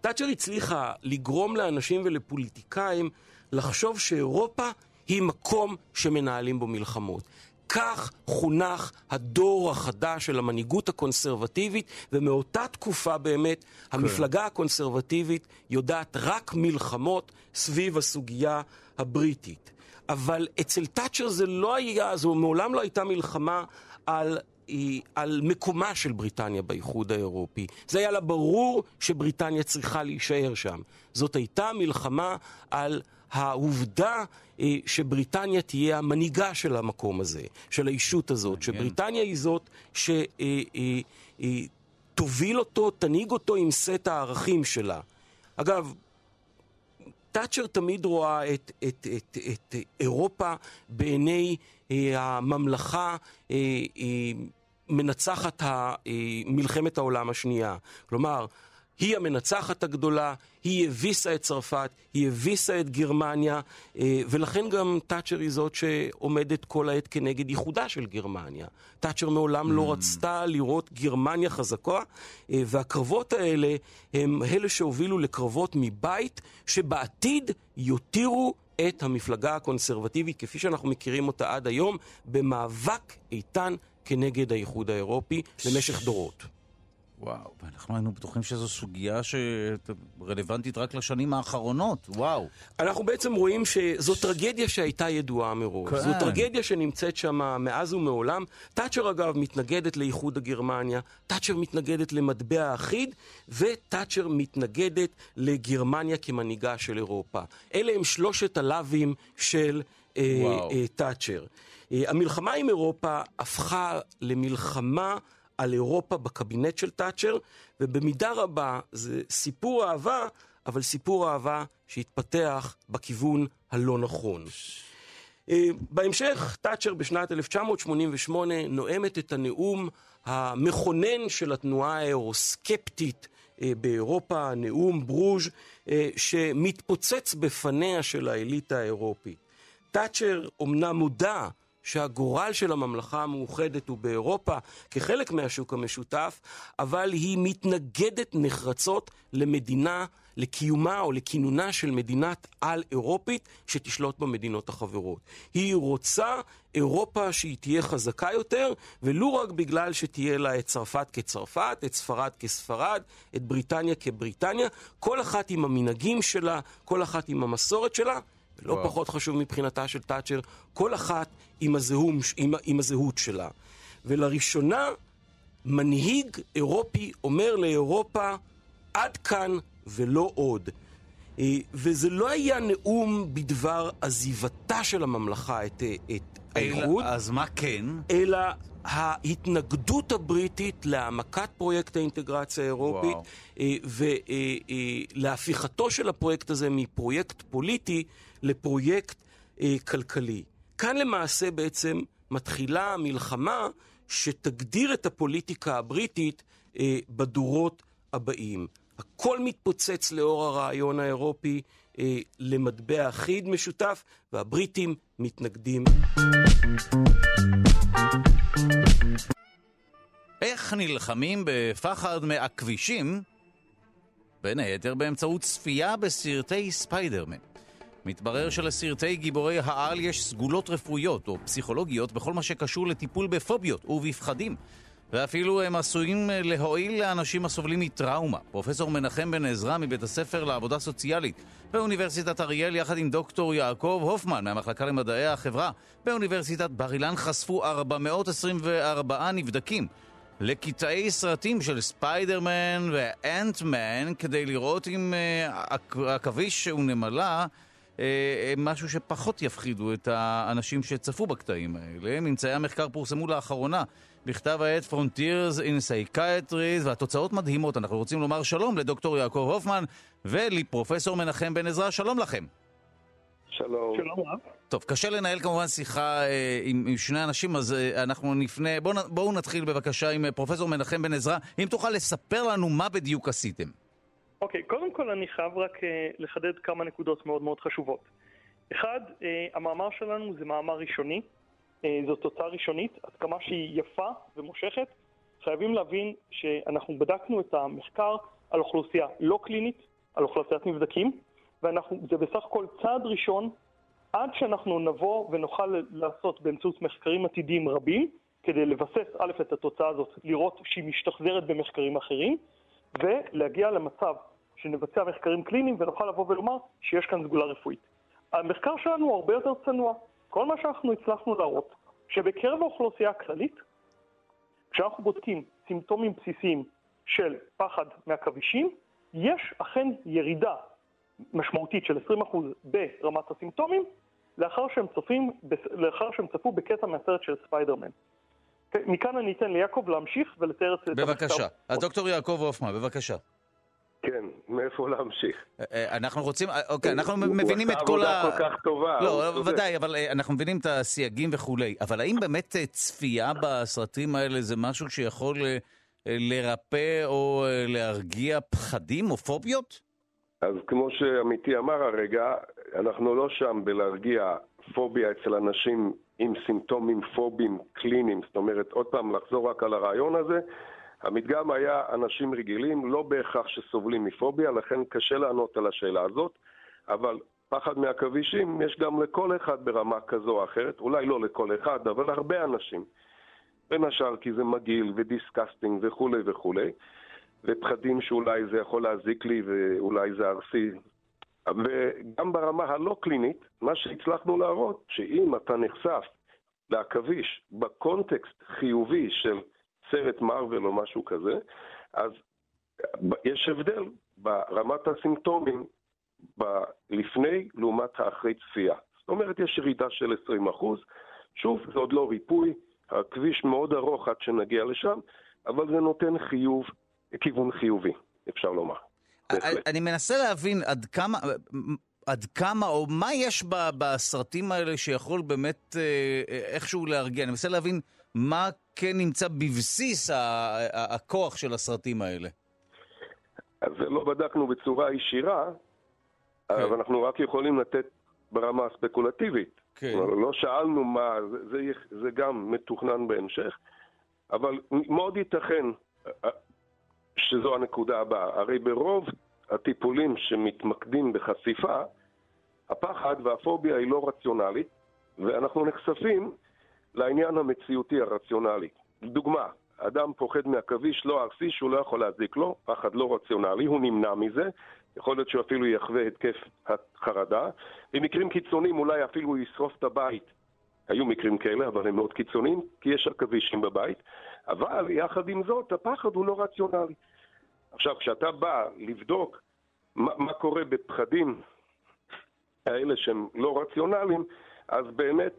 טאצ'ר הצליחה לגרום לאנשים ולפוליטיקאים לחשוב שאירופה היא מקום שמנהלים בו מלחמות. כך חונך הדור החדש של המנהיגות הקונסרבטיבית, ומאותה תקופה באמת, כן. המפלגה הקונסרבטיבית יודעת רק מלחמות סביב הסוגיה הבריטית. אבל אצל טאצ'ר זה לא היה, זו מעולם לא הייתה מלחמה על... היא על מקומה של בריטניה באיחוד האירופי. זה היה לה ברור שבריטניה צריכה להישאר שם. זאת הייתה מלחמה על העובדה שבריטניה תהיה המנהיגה של המקום הזה, של האישות הזאת, שבריטניה היא זאת שתוביל אותו, תנהיג אותו עם סט הערכים שלה. אגב, טאצ'ר תמיד רואה את, את, את, את אירופה בעיני הממלכה מנצחת מלחמת העולם השנייה. כלומר, היא המנצחת הגדולה, היא הביסה את צרפת, היא הביסה את גרמניה, ולכן גם טאצ'ר היא זאת שעומדת כל העת כנגד ייחודה של גרמניה. טאצ'ר מעולם לא רצתה לראות גרמניה חזקה, והקרבות האלה הם אלה שהובילו לקרבות מבית, שבעתיד יותירו את המפלגה הקונסרבטיבית, כפי שאנחנו מכירים אותה עד היום, במאבק איתן כנגד האיחוד האירופי במשך דורות. וואו, אנחנו היינו בטוחים שזו סוגיה שרלוונטית רק לשנים האחרונות, וואו. אנחנו בעצם רואים שזו טרגדיה שהייתה ידועה מראש. כן. זו טרגדיה שנמצאת שם מאז ומעולם. טאצ'ר אגב מתנגדת לאיחוד הגרמניה, טאצ'ר מתנגדת למטבע האחיד, וטאצ'ר מתנגדת לגרמניה כמנהיגה של אירופה. אלה הם שלושת הלאווים של אה, אה, טאצ'ר. אה, המלחמה עם אירופה הפכה למלחמה על אירופה בקבינט של טאצ'ר, ובמידה רבה זה סיפור אהבה, אבל סיפור אהבה שהתפתח בכיוון הלא נכון. בהמשך, טאצ'ר בשנת אלף תשע מאות שמונים ושמונה נואמת את הנאום המכונן של התנועה האירוסקפטית באירופה, נאום ברוז' שמתפוצץ בפניה של האליטה האירופית. תאצ'ר אומנם מודע שהגורל של הממלכה המאוחדת הוא באירופה כחלק מהשוק המשותף, אבל היא מתנגדת נחרצות למדינה, לקיומה או לכינונה של מדינת על אירופית שתשלוט במדינות החברות. היא רוצה אירופה שהיא תהיה חזקה יותר, ולא רק בגלל שתהיה לה את צרפת כצרפת, את ספרד כספרד, את בריטניה כבריטניה, כל אחת עם המנהגים שלה, כל אחת עם המסורת שלה, ולא וואו. פחות חשוב מבחינתה של תאצ'ר, כל אחת עם, הזהום, עם, עם הזהות שלה. ולראשונה, מנהיג אירופי אומר לאירופה, עד כאן ולא עוד. וזה לא היה נאום בדבר עזיבתה של הממלכה את, את האיחוד. אז מה כן? אלא ההתנגדות הבריטית להעמקת פרויקט האינטגרציה האירופית, ולהפיכתו של הפרויקט הזה מפרויקט פוליטי לפרויקט כלכלי. כאן למעשה בעצם מתחילה המלחמה שתגדיר את הפוליטיקה הבריטית בדורות הבאים. הכל מתפוצץ לאור הרעיון האירופי אה, למטבע אחיד משותף, והבריטים מתנגדים. איך נלחמים בפחד מהכבישים? בין היתר באמצעות צפייה בסרטי ספיידרמן. מתברר שלסרטי גיבורי העל יש סגולות רפואיות או פסיכולוגיות בכל מה שקשור לטיפול בפוביות ובפחדים. ואפילו הם עשויים להועיל לאנשים הסובלים מטראומה. פרופסור מנחם בן עזרא מבית הספר לעבודה סוציאלית באוניברסיטת אריאל, יחד עם דוקטור יעקב הופמן מהמחלקה למדעי החברה באוניברסיטת בר אילן, חשפו ארבע מאות עשרים וארבעה נבדקים לקטעי סרטים של ספיידרמן ואנטמן, כדי לראות אם הכביש שהוא נמלה משהו שפחות יפחידו את האנשים שצפו בקטעים האלה. ממצאי המחקר פורסמו לאחרונה בכתב העת Frontiers in Psychiatry, והתוצאות מדהימות. אנחנו רוצים לומר שלום לדוקטור יעקב הופמן ולפרופסור מנחם בן עזרא. שלום לכם. שלום. שלום. טוב, קשה לנהל כמובן שיחה אה, עם, עם שני אנשים, אז אה, אנחנו נפנה, בואו בוא נתחיל בבקשה עם פרופסור מנחם בן עזרא. אם תוכל לספר לנו מה בדיוק עשיתם. אוקיי, קודם כל אני חייב רק אה, לחדד כמה נקודות מאוד מאוד חשובות. אחד, אה, המאמר שלנו זה מאמר ראשוני, זו תוצאה ראשונית, עד כמה שהיא יפה ומושכת. חייבים להבין שאנחנו בדקנו את המחקר על אוכלוסייה לא קלינית, על אוכלוסיית נבדקים, וזה בסך הכל צעד ראשון, עד שאנחנו נבוא ונוכל לעשות באמצעות מחקרים עתידיים רבים, כדי לבסס א' את התוצאה הזאת, לראות שהיא משתחזרת במחקרים אחרים, ולהגיע למצב שנבצע מחקרים קליניים, ונוכל לבוא ולומר שיש כאן סגולה רפואית. המחקר שלנו הוא הרבה יותר צנוע. כל מה שאנחנו הצלחנו להראות, שבקרב האוכלוסייה הכללית, כשאנחנו בודקים סימפטומים בסיסיים של פחד מהכבישים, יש אכן ירידה משמעותית של עשרים אחוז ברמת הסימפטומים, לאחר שהם צופים, לאחר שהם צפו בקטע מהסרט של ספיידרמן. מכאן אני אתן ליעקב להמשיך ולתאר את המחקר. בבקשה. הדוקטור יעקב הופמן, בבקשה. כן, מאיפה להמשיך? אנחנו רוצים, אוקיי, אנחנו מבינים את כל ה... הוא עשה עבודה כל כך טובה. לא, ודאי, אבל אנחנו מבינים את הסייגים וכולי. אבל האם באמת צפייה בסרטים האלה זה משהו שיכול לרפא או להרגיע פחדים או פוביות? אז כמו שאמיתי אמר הרגע, אנחנו לא שם בלהרגיע פוביה אצל אנשים עם סימפטומים פובים קליניים. זאת אומרת, עוד פעם, לחזור רק על הרעיון הזה, המדגם היה אנשים רגילים, לא בהכרח שסובלים מפוביה, לכן קשה לענות על השאלה הזאת, אבל פחד מהכבישים יש גם לכל אחד ברמה כזו או אחרת, אולי לא לכל אחד, אבל הרבה אנשים. בין השאר כי זה מגעיל ודיסקסטינג וכו' וכו', ופחדים שאולי זה יכול להזיק לי ואולי זה הרסי. וגם ברמה הלא קלינית, מה שהצלחנו להראות, שאם אתה נחשף להכביש בקונטקסט חיובי של סרט מרוול או משהו כזה, אז יש הבדל ברמת הסימפטומים לפני לעומת האחרי צפייה. זאת אומרת, יש ירידה של עשרים אחוז. שוב, זה עוד לא ריפוי, הכביש מאוד ארוך עד שנגיע לשם, אבל זה נותן חיוב, כיוון חיובי, אפשר לומר. אני מנסה להבין עד כמה... עד כמה, או מה יש בסרטים האלה שיכול באמת איכשהו להרגיע? אני מנסה להבין מה כן נמצא בבסיס הכוח של הסרטים האלה. ולא בדקנו בצורה ישירה, כן. אבל אנחנו רק יכולים לתת ברמה הספקולטיבית. כן. לא שאלנו מה, זה, זה גם מתוכנן בהמשך, אבל מאוד ייתכן שזו הנקודה הבאה. הרי ברוב הטיפולים שמתמקדים בחשיפה, הפחד והפוביה היא לא רציונלית, ואנחנו נחשפים לעניין המציאותי הרציונלי. דוגמה, אדם פוחד מהכביש לא ארסי שהוא לא יכול להזיק לו, פחד לא רציונלי, הוא נמנע מזה, יכול להיות שהוא אפילו יחווה התקף החרדה. במקרים קיצוניים אולי אפילו ישרוף את הבית. היו מקרים כאלה, אבל הם מאוד קיצוניים, כי יש הכבישים בבית. אבל יחד עם זאת, הפחד הוא לא רציונלי. עכשיו, כשאתה בא לבדוק מה, מה קורה בפחדים האלה שהם לא רציונליים, אז באמת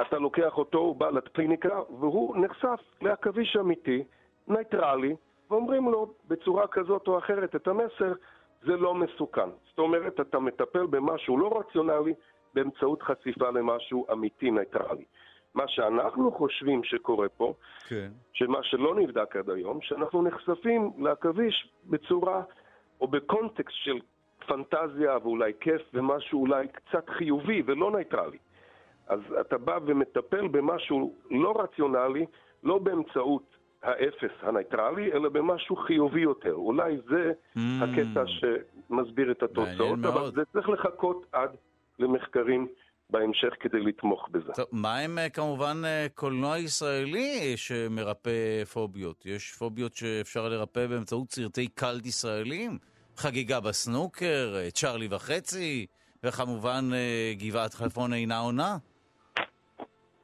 אתה לוקח אותו, הוא בא לקליניקה, והוא נחשף להכביש אמיתי, נייטרלי, ואומרים לו בצורה כזאת או אחרת את המסר, זה לא מסוכן. זאת אומרת, אתה מטפל במשהו לא רציונלי, באמצעות חשיפה למשהו אמיתי נייטרלי. מה שאנחנו חושבים שקורה פה, כן. שמה שלא נבדק עד היום, שאנחנו נחשפים להכביש בצורה, או בקונטקסט של פנטזיה ואולי כיף, ומשהו אולי קצת חיובי ולא נייטרלי. אז אתה בא ומטפל במשהו לא רציונלי, לא באמצעות האפס הנייטרלי, אלא במשהו חיובי יותר. אולי זה mm. הקטע שמסביר את התוצאות, אבל מאוד. זה צריך לחכות עד למחקרים בהמשך כדי לתמוך בזה. טוב, מה עם כמובן קולנוע ישראלי שמרפא פוביות? יש פוביות שאפשר לרפא באמצעות סרטי קלט ישראלים? חגיגה בסנוקר, צ'רלי וחצי, וכמובן גבעת חלפון אינה עונה?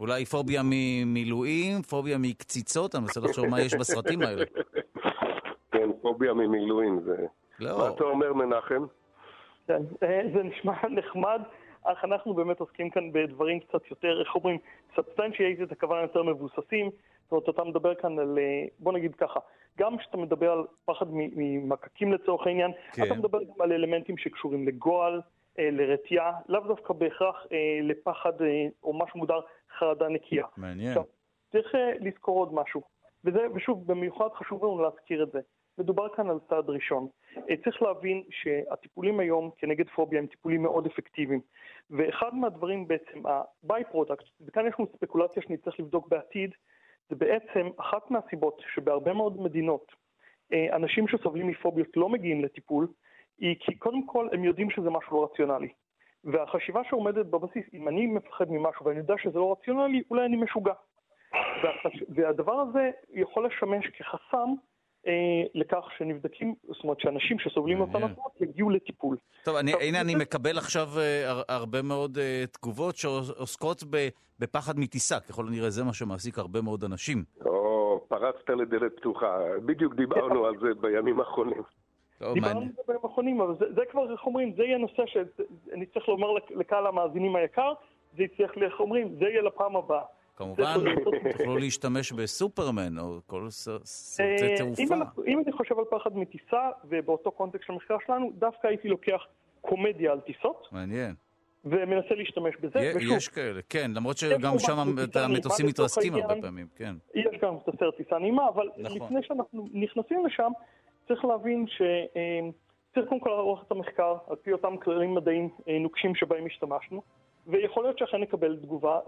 אולי פוביה ממילואים, פוביה מקציצות, אני מנסה לחשוב מה יש בסרטים האלה. כן, פוביה ממילואים זה... לא. מה אתה אומר, מנחם? כן, זה נשמע נחמד, אך אנחנו באמת עוסקים כאן בדברים קצת יותר, איך אומרים, סאבסטנציה, את הכוונה יותר מבוססים, זאת אומרת, אתה מדבר כאן על, בוא נגיד ככה, גם כשאתה מדבר על פחד ממקקים לצורך העניין, כן. אתה מדבר גם על אלמנטים שקשורים לגועל, לרתיעה, לאו דווקא בהכרח לפחד או משהו מודר, חרדה נקייה. מעניין. טוב, צריך לזכור עוד משהו, וזה, ושוב, במיוחד חשוב לנו להזכיר את זה. מדובר כאן על צעד ראשון. צריך להבין שהטיפולים היום כנגד פוביה הם טיפולים מאוד אפקטיביים. ואחד מהדברים בעצם, ה-by product, וכאן יש לנו ספקולציה שאני צריך לבדוק בעתיד, זה בעצם אחת מהסיבות שבהרבה מאוד מדינות אנשים שסובלים מפוביות לא מגיעים לטיפול, היא כי קודם כל הם יודעים שזה משהו לא רציונלי. והחשיבה שעומדת בבסיס, אם אני מפחד ממשהו ואני יודע שזה לא רציונלי, אולי אני משוגע. והחש... והדבר הזה יכול לשמש כחסם לכך שנבדקים, זאת אומרת שאנשים שסובלים אותם עצמות יגיעו לטיפול. טוב, הנה אני מקבל עכשיו הרבה מאוד תגובות שעוסקות בפחד מטיסה, ככל הנראה זה מה שמעסיק הרבה מאוד אנשים. או, פרצת לדלת פתוחה, בדיוק דיברנו על זה בימים האחרונים. דיברנו על זה בימים האחרונים, אבל זה כבר, איך אומרים, זה יהיה נושא שאני צריך לומר לקהל המאזינים היקר, זה יצטרך, איך אומרים, זה יהיה לפעם הבאה. כמובן, תוכלו להשתמש בסופרמן או כל סרטי תעופה. אם אני חושב על פחד מטיסה, ובאותו קונטקסט של המחקר שלנו, דווקא הייתי לוקח קומדיה על טיסות. מעניין. ומנסה להשתמש בזה. יש כאלה, כן, למרות שגם שם המטוסים מתרסקים הרבה פעמים, כן. יש גם את הסרט טיסה נעימה, אבל לפני שאנחנו נכנסים לשם, צריך להבין ש... צריך קודם כל לערוך את המחקר, על פי אותם כללים מדעיים נוקשים שבהם השתמשנו, ויכול להיות שאכן נקבל תגובה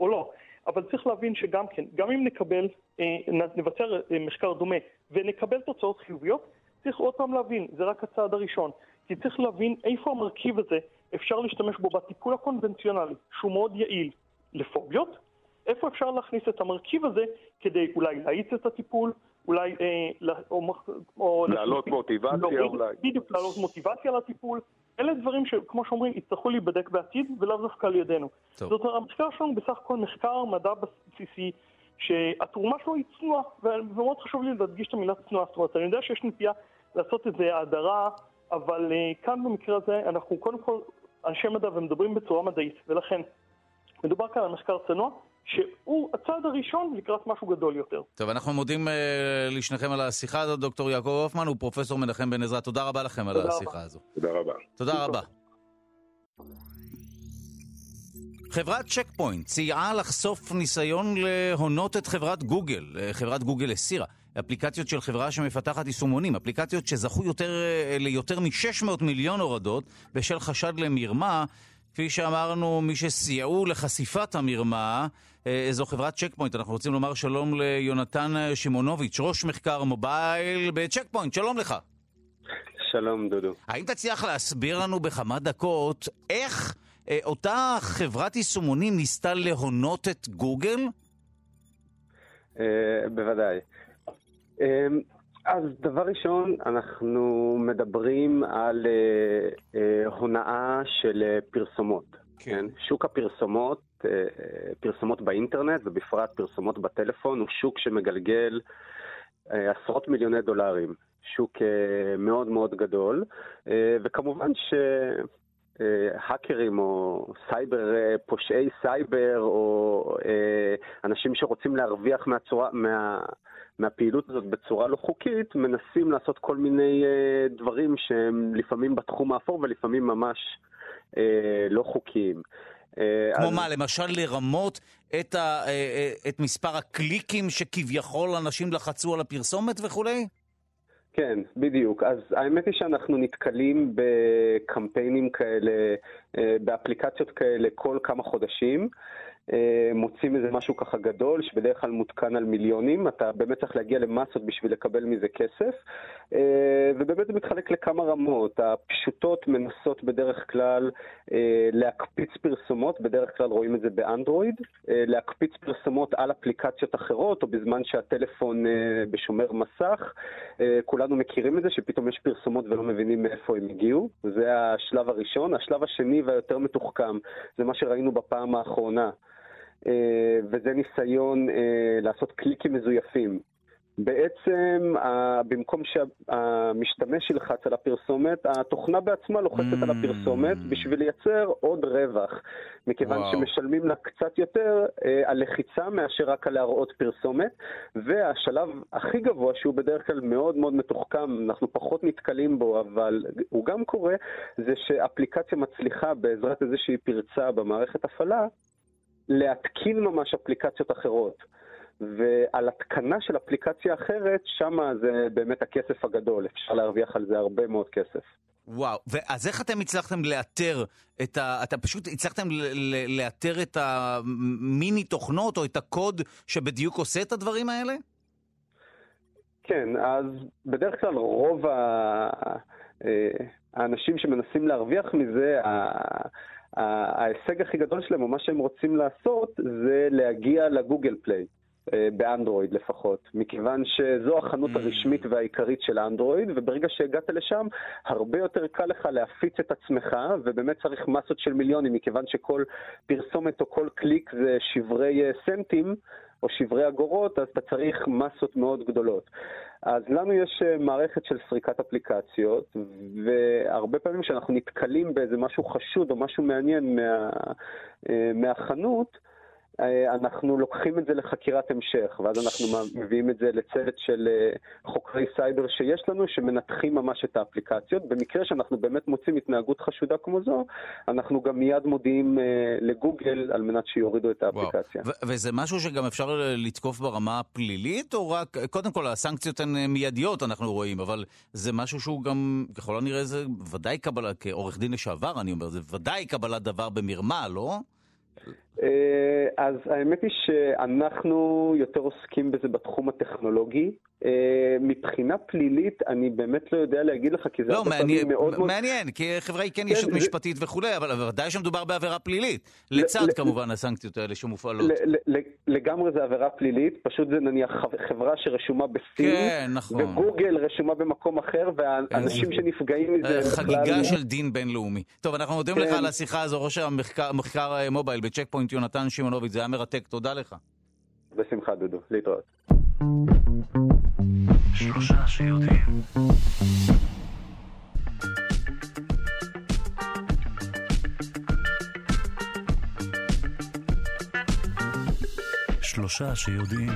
או לא. אבל צריך להבין שגם כן, גם אם נקבל, נבצר מחקר דומה ונקבל תוצאות חיוביות, צריך עוד פעם להבין, זה רק הצעד הראשון. כי צריך להבין איפה המרכיב הזה אפשר להשתמש בו בטיפול הקונבנציונלי, שהוא מאוד יעיל לפוביות, איפה אפשר להכניס את המרכיב הזה כדי אולי להאיץ את הטיפול, אולי... אה, או, או לעלות מוטיבציה לא, אולי. בדיוק, לעלות מוטיבציה לטיפול. אלה דברים שכמו שאומרים יצטרכו להיבדק בעתיד ולאו דווקא לידינו. טוב. זאת אומרת, המחקר שלנו בסך הכל מחקר מדע בסיסי שהתרומה שלו היא צנועה, ומאוד חשוב לי להדגיש את המילה צנועה. זאת אומרת, אני יודע שיש נטייה לעשות את זה ההדרה, אבל uh, כאן במקרה הזה אנחנו קודם כל אנשי מדע ומדברים בצורה מדעית, ולכן מדובר כאן על מחקר צנוע, שהוא הצעד הראשון לקראת משהו גדול יותר. טוב, אנחנו מודים uh, לשניכם על השיחה הזאת, דוקטור יעקב הופמן ופרופסור מנחם בן עזרא. תודה רבה לכם על השיחה הזו. תודה רבה. תודה רבה. חברת צ'קפוינט סייעה לחשוף ניסיון להונות את חברת גוגל. חברת גוגל הסירה אפליקציות של חברה שמפתחת יישומונים, אפליקציות שזכו יותר, ליותר מ-שש מאות מיליון הורדות בשל חשד למרמה. כפי שאמרנו, מי שסייעו לחשיפת המרמה, זו חברת צ'קפוינט. אנחנו רוצים לומר שלום ליונתן שימונוביץ', ראש מחקר מובייל בצ'קפוינט. שלום לך. שלום דודו. האם תצליח להסביר לנו בכמה דקות איך אה, אותה חברת יישומונים ניסתה להונות את גוגל? אה, בוודאי. אה, אז דבר ראשון, אנחנו מדברים על אה, אה, הונאה של אה, פרסומות. כן. שוק הפרסומות, אה, פרסומות באינטרנט ובפרט פרסומות בטלפון, הוא שוק שמגלגל אה, עשרות מיליוני דולרים. שוק מאוד מאוד גדול, וכמובן שהאקרים או סייבר, פושעי סייבר או אנשים שרוצים להרוויח מהצורה, מה, מהפעילות הזאת בצורה לא חוקית, מנסים לעשות כל מיני דברים שהם לפעמים בתחום האפור ולפעמים ממש לא חוקיים. כמו אז... מה, למשל לרמות את, ה, את מספר הקליקים שכביכול אנשים לחצו על הפרסומת וכולי? כן, בדיוק. אז האמת היא שאנחנו נתקלים בקמפיינים כאלה, באפליקציות כאלה כל כמה חודשים. מוצאים איזה משהו ככה גדול, שבדרך כלל מותקן על מיליונים. אתה באמת צריך להגיע למסות בשביל לקבל מזה כסף. ובאמת זה מתחלק לכמה רמות. הפשוטות מנסות בדרך כלל להקפיץ פרסומות, בדרך כלל רואים את זה באנדרואיד, להקפיץ פרסומות על אפליקציות אחרות, או בזמן שהטלפון בשומר מסך. כולנו מכירים את זה, שפתאום יש פרסומות ולא מבינים מאיפה הם הגיעו. זה השלב הראשון. השלב השני והיותר מתוחכם, זה מה שראינו בפעם האחרונה. וזה ניסיון לעשות קליקים מזויפים. בעצם, במקום שהמשתמש ילחץ על הפרסומת, התוכנה בעצמה לוחצת על הפרסומת בשביל לייצר עוד רווח. מכיוון שמשלמים לה קצת יותר על לחיצה מאשר רק על להראות פרסומת. והשלב הכי גבוה, שהוא בדרך כלל מאוד מאוד מתוחכם, אנחנו פחות נתקלים בו, אבל הוא גם קורה, זה שאפליקציה מצליחה בעזרת איזושהי פרצה במערכת הפעלה, להתקין ממש אפליקציות אחרות, ועל התקנה של אפליקציה אחרת, שמה זה באמת הכסף הגדול, אפשר להרוויח על זה הרבה מאוד כסף. וואו, ואז איך אתם הצלחתם לאתר את ה... אתם פשוט הצלחתם לאתר את המיני תוכנות או את הקוד שבדיוק עושה את הדברים האלה? כן, אז בדרך כלל רוב ה... האנשים שמנסים להרוויח מזה, ה... ההישג הכי גדול שלהם, או מה שהם רוצים לעשות, זה להגיע לגוגל פליי, באנדרואיד לפחות, מכיוון שזו החנות הרשמית והעיקרית של האנדרואיד, וברגע שהגעת לשם, הרבה יותר קל לך להפיץ את עצמך, ובאמת צריך מסות של מיליונים, מכיוון שכל פרסומת או כל קליק זה שברי סנטים, או שברי אגורות, אז אתה צריך מסות מאוד גדולות. אז לנו יש מערכת של סריקת אפליקציות, והרבה פעמים שאנחנו נתקלים באיזה משהו חשוד או משהו מעניין מה, מהחנות, אנחנו לוקחים את זה לחקירת המשך, ואז אנחנו מביאים את זה לצוות של חוקרי סייבר שיש לנו, שמנתחים ממש את האפליקציות. במקרה שאנחנו באמת מוצאים התנהגות חשודה כמו זו, אנחנו גם מיד מודיעים לגוגל על מנת שיורידו את האפליקציה. ו- וזה משהו שגם אפשר לתקוף ברמה הפלילית, או רק, קודם כל, הסנקציות הן מיידיות, אנחנו רואים, אבל זה משהו שהוא גם, ככל הנראה, זה ודאי קבלה, כעורך דין לשעבר, אני אומר, זה ודאי קבלה דבר במרמה, לא? אז האמת היא שאנחנו יותר עוסקים בזה בתחום הטכנולוגי. מבחינה פלילית אני באמת לא יודע להגיד לך, כי זה לא, מעניין, מאוד מעניין מאוד... כי חברה היא כן ישות משפטית וכולי, אבל ודאי שמדובר בעבירה פלילית, לצד ל- כמובן ל- הסנקציות האלה שמופעלות. ל- ל- ל- לגמרי זה עבירה פלילית, פשוט זה נניח חברה שרשומה בסין, כן, נכון. וגוגל רשומה במקום אחר, והאנשים שנפגעים מזה... חגיגה של דין בינלאומי. טוב, אנחנו מודים כן. לך על השיחה הזו, ראש המחקר מחקר, מובייל בצ'ק פוינט יונתן שימונוביץ', זה היה מרתק, תודה לך. בשמחה דודו, להתראות. שלושה שיודעים. שלושה שיודעים.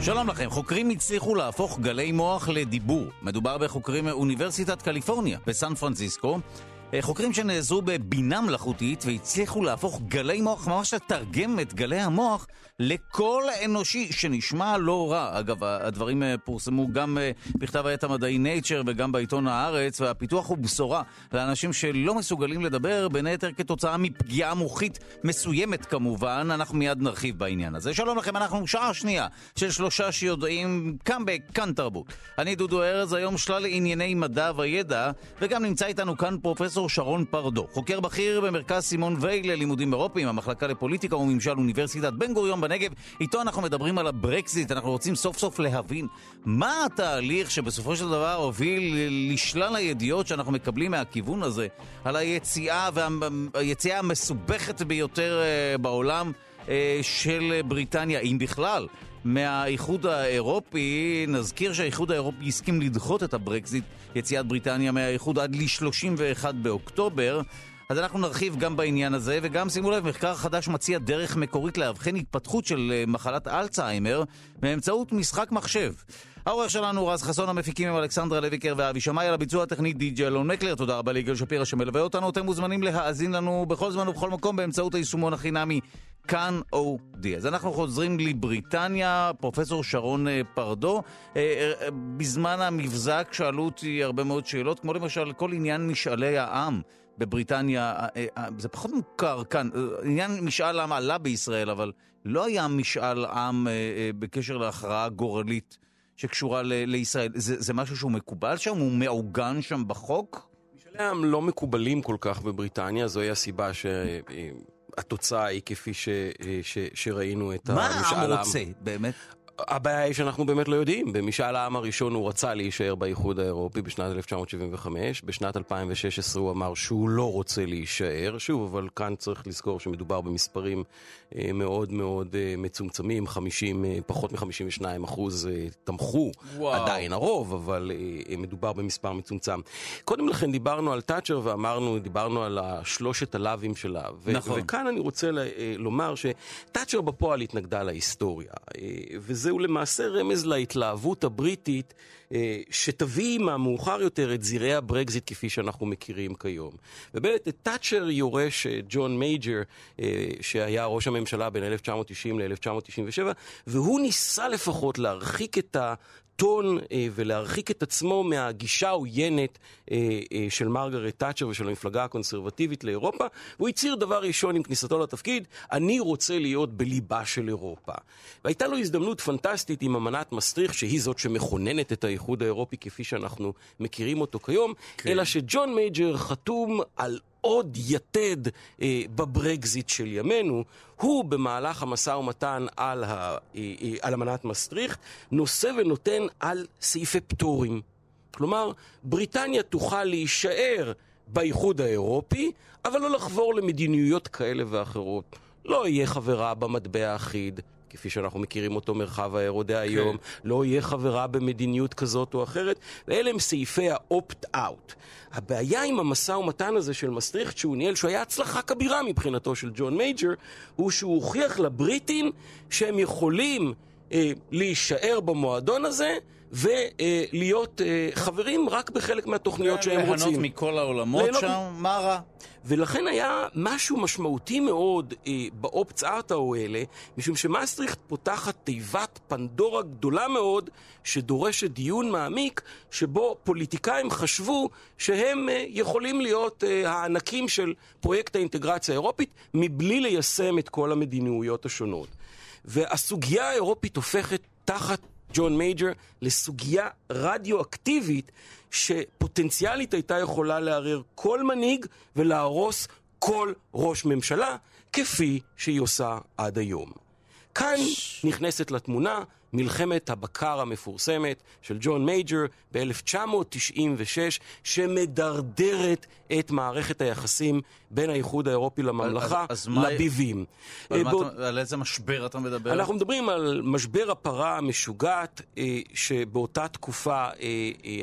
שלום לכם, חוקרים הצליחו להפוך גלי מוח לדיבור. מדובר בחוקרים מאוניברסיטת קליפורניה בסן פרנסיסקו חוקרים שנעזרו בבינה מלאכותית והצליחו להפוך גלי מוח, ממש לתרגם את גלי המוח לקול אנושי שנשמע לא רע. אגב, הדברים פורסמו גם בכתב העת המדעי Nature וגם בעיתון הארץ, והפיתוח הוא בשורה לאנשים שלא מסוגלים לדבר, בין היתר כתוצאה מפגיעה מוחית מסוימת כמובן. אנחנו מיד נרחיב בעניין הזה. שלום לכם, אנחנו שעה שנייה של שלושה שיודעים כאן בכאן תרבות. אני דודו ארז, היום שלל ענייני מדע וידע, וגם נמצא איתנו כאן פרופסור שרון פרדו, חוקר בכיר במרכז סימון וייל ללימודים אירופיים, המחלקה לפוליטיקה וממשל אוניברסיטת בן גוריון בנגב. איתו אנחנו מדברים על הברקזיט, אנחנו רוצים סוף סוף להבין מה התהליך שבסופו של דבר הוביל לשלל הידיעות שאנחנו מקבלים מהכיוון הזה, על היציאה והיציאה המסובכת ביותר בעולם של בריטניה, אם בכלל, מהאיחוד האירופי. נזכיר שהאיחוד האירופי הסכים לדחות את הברקזיט, יציאת בריטניה מהאיחוד, עד ל-שלושים ואחד באוקטובר. אז אנחנו נרחיב גם בעניין הזה, וגם שימו לב, מחקר חדש מציע דרך מקורית להבחין התפתחות של מחלת אלצהיימר באמצעות משחק מחשב. העורך שלנו רז חסון, המפיקים עם אלכסנדרה לויקר ואבי שמאי, על הביצוע הטכני די-ג'י אלון מקלר. תודה רבה ליגאל שפירא שמלווה אותנו. אתם מוזמנים להאזין לנו בכל זמן ובכל מקום באמצעות היישומון החינמי כאן אודי. אז אנחנו חוזרים לבריטניה, פרופסור שרון פרדו. בזמן המבזק שאלו אותי הרבה מאוד שאלות, כמו למשל כל עניין משאלי העם בבריטניה, זה פחות מוכר כאן. עניין משאל העם עלה בישראל, אבל לא היה משאל עם בקשר להכרעה גורלית שקשורה ל- לישראל. זה, זה משהו שהוא מקובל שם? הוא מעוגן שם בחוק? משאלי העם לא מקובלים כל כך בבריטניה, זוהי הסיבה ש... התוצאה היא כפי ש, ש, שראינו את המשאל העם. מה העם רוצה, באמת? הבעיה היא שאנחנו באמת לא יודעים. במשאל העם הראשון הוא רצה להישאר באיחוד האירופי בשנת אלף תשע מאות שבעים וחמש, בשנת אלפיים ושש עשרה הוא אמר שהוא לא רוצה להישאר, שוב, אבל כאן צריך לזכור שמדובר במספרים מאוד מאוד מצומצמים, חמישים, פחות מ-חמישים ושניים אחוז תמכו, וואו. עדיין הרוב, אבל מדובר במספר מצומצם. קודם לכן דיברנו על טאצ'ר ואמרנו, דיברנו על השלושת הלאווים שלה, ו- נכון. וכאן אני רוצה ל- לומר שטאצ'ר בפועל התנגדה להיסטוריה, וזה זהו למעשה רמז להתלהבות הבריטית שתביא מהמאוחר יותר את זירי הברקזיט כפי שאנחנו מכירים כיום. ובאמת, טאצ'ר יורש ג'ון מייג'ר, שהיה ראש הממשלה בין אלף תשע מאות תשעים ל-אלף תשע מאות תשעים ושבע, והוא ניסה לפחות להרחיק את ה... טון ולהרחיק את עצמו מהגישה העוינת של מרגרט טאצ'ר ושל המפלגה הקונסרבטיבית לאירופה, והוא הצהיר דבר ראשון עם כניסתו לתפקיד, אני רוצה להיות בליבה של אירופה. והייתה לו הזדמנות פנטסטית עם אמנת מסטריך, שהיא זאת שמכוננת את האיחוד האירופי כפי שאנחנו מכירים אותו כיום, כן. אלא שג'ון מייג'ר חתום על עוד יתד אה, בברקזיט של ימינו. הוא במהלך המשא ומתן על, ה, אה, אה, על אמנת מסטריך נושא ונותן על סעיפי פטורים. כלומר, בריטניה תוכל להישאר באיחוד האירופי, אבל לא לחבור למדיניויות כאלה ואחרות. לא יהיה חברה במטבע האחיד, כפי שאנחנו מכירים אותו מרחב האירודה היום, לא יהיה חברה במדיניות כזאת או אחרת, ואלה הם סעיפי ה-opt-out. הבעיה עם המשא ומתן הזה של מסטריכט, שהוא ניהל, שהוא היה הצלחה כבירה מבחינתו של ג'ון מייג'ר, הוא שהוא הוכיח לבריטים שהם יכולים אה, להישאר במועדון הזה, ולהיות אה, אה, חברים רק בחלק מהתוכניות שהם רוצים. להנות מכל העולמות שם, מה רע? ולכן היה משהו משמעותי מאוד אה, באופצעת האלה, משום שמאסטריכט פותחת תיבת פנדורה גדולה מאוד, שדורשת דיון מעמיק, שבו פוליטיקאים חשבו שהם אה, יכולים להיות אה, הענקים של פרויקט האינטגרציה האירופית, מבלי ליישם את כל המדיניויות השונות. והסוגיה האירופית הופכת תחת ג'ון מייג'ר לסוגיה רדיו-אקטיבית שפוטנציאלית הייתה יכולה להעריר כל מנהיג ולהרוס כל ראש ממשלה כפי שהיא עושה עד היום. כאן נכנסת לתמונה מלחמת הבקר המפורסמת של ג'ון מייג'ר ב-אלף תשע מאות תשעים ושש, שמדרדרת את מערכת היחסים בין האיחוד האירופי לממלכה לביבים. על איזה משבר אתה מדבר? אנחנו מדברים על משבר הפרה המשוגעת, שבאותה תקופה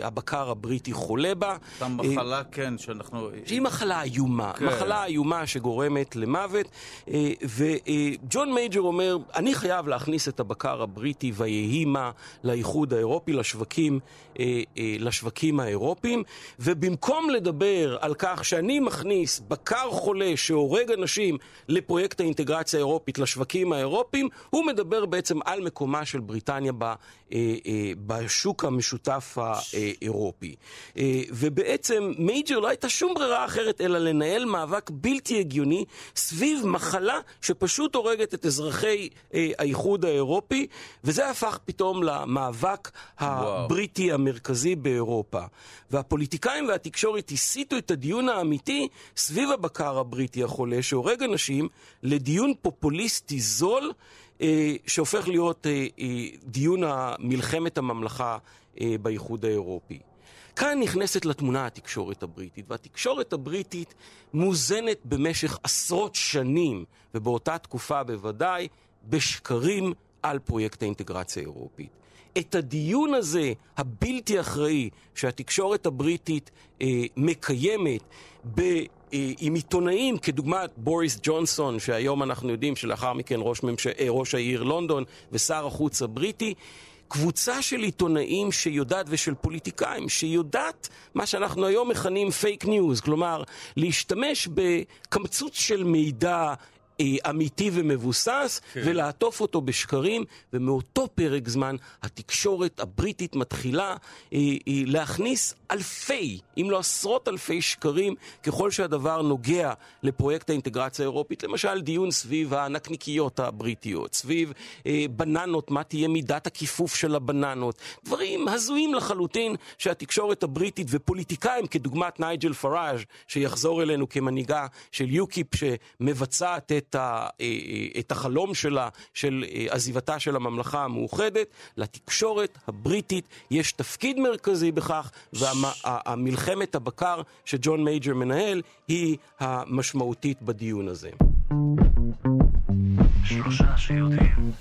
הבקר הבריטי חולה בה. אותם מחלה, כן, שאנחנו... שהיא מחלה איומה, מחלה איומה שגורמת למוות, וג'ון מייג'ר אומר, אני חייב להכניס את הבקר הבריטי ויהי מה לאיחוד האירופי, לשווקים, אה, אה, לשווקים האירופיים, ובמקום לדבר על כך שאני מכניס בקר חולה שהורג אנשים לפרויקט האינטגרציה האירופית, לשווקים האירופיים, הוא מדבר בעצם על מקומה של בריטניה ב, אה, אה, בשוק המשותף האירופי. אה, ובעצם מייג'ר לא הייתה שום ברירה אחרת אלא לנהל מאבק בלתי הגיוני סביב מחלה שפשוט הורגת את אזרחי אה, האיחוד האירופי, וזה הפך פתאום למאבק הבריטי המרכזי באירופה. והפוליטיקאים והתקשורת הסיטו את הדיון האמיתי סביב הבקר הבריטי החולה שהורג אנשים לדיון פופוליסטי זול אה, שהופך להיות אה, אה, דיון המלחמת הממלכה אה, באיחוד האירופי. כאן נכנסת לתמונה התקשורת הבריטית, והתקשורת הבריטית מוזנת במשך עשרות שנים, ובאותה תקופה בוודאי, בשקרים על פרויקט האינטגרציה האירופית. את הדיון הזה, הבלתי אחראי, שהתקשורת הבריטית אה, מקיימת בפרויקט, עם עיתונאים כדוגמת בוריס ג'ונסון, שהיום אנחנו יודעים שלאחר מכן ראש, ממש... ראש העיר לונדון ושר החוץ הבריטי, קבוצה של עיתונאים שיודעת ושל פוליטיקאים שיודעת מה שאנחנו היום מכנים פייק ניוז, כלומר להשתמש בקמצוץ של מידע אמיתי ומבוסס, כן. ולעטוף אותו בשקרים, ומאותו פרק זמן התקשורת הבריטית מתחילה היא, היא להכניס אלפי, אם לא עשרות אלפי שקרים, ככל שהדבר נוגע לפרויקט האינטגרציה האירופית, למשל דיון סביב הנקניקיות הבריטיות, סביב אה, בננות, מה תהיה מידת הכיפוף של הבננות, דברים הזויים לחלוטין שהתקשורת הבריטית ופוליטיקאים כדוגמת נייג'ל פראז' שיחזור אלינו כמנהיגה של יוקיפ שמבצעת את את החלום שלה, של עזיבתה של הממלכה המאוחדת. לתקשורת הבריטית יש תפקיד מרכזי בכך, והמלחמת הבקר שג'ון מייג'ר מנהל היא המשמעותית בדיון הזה. שלושה שיודעים.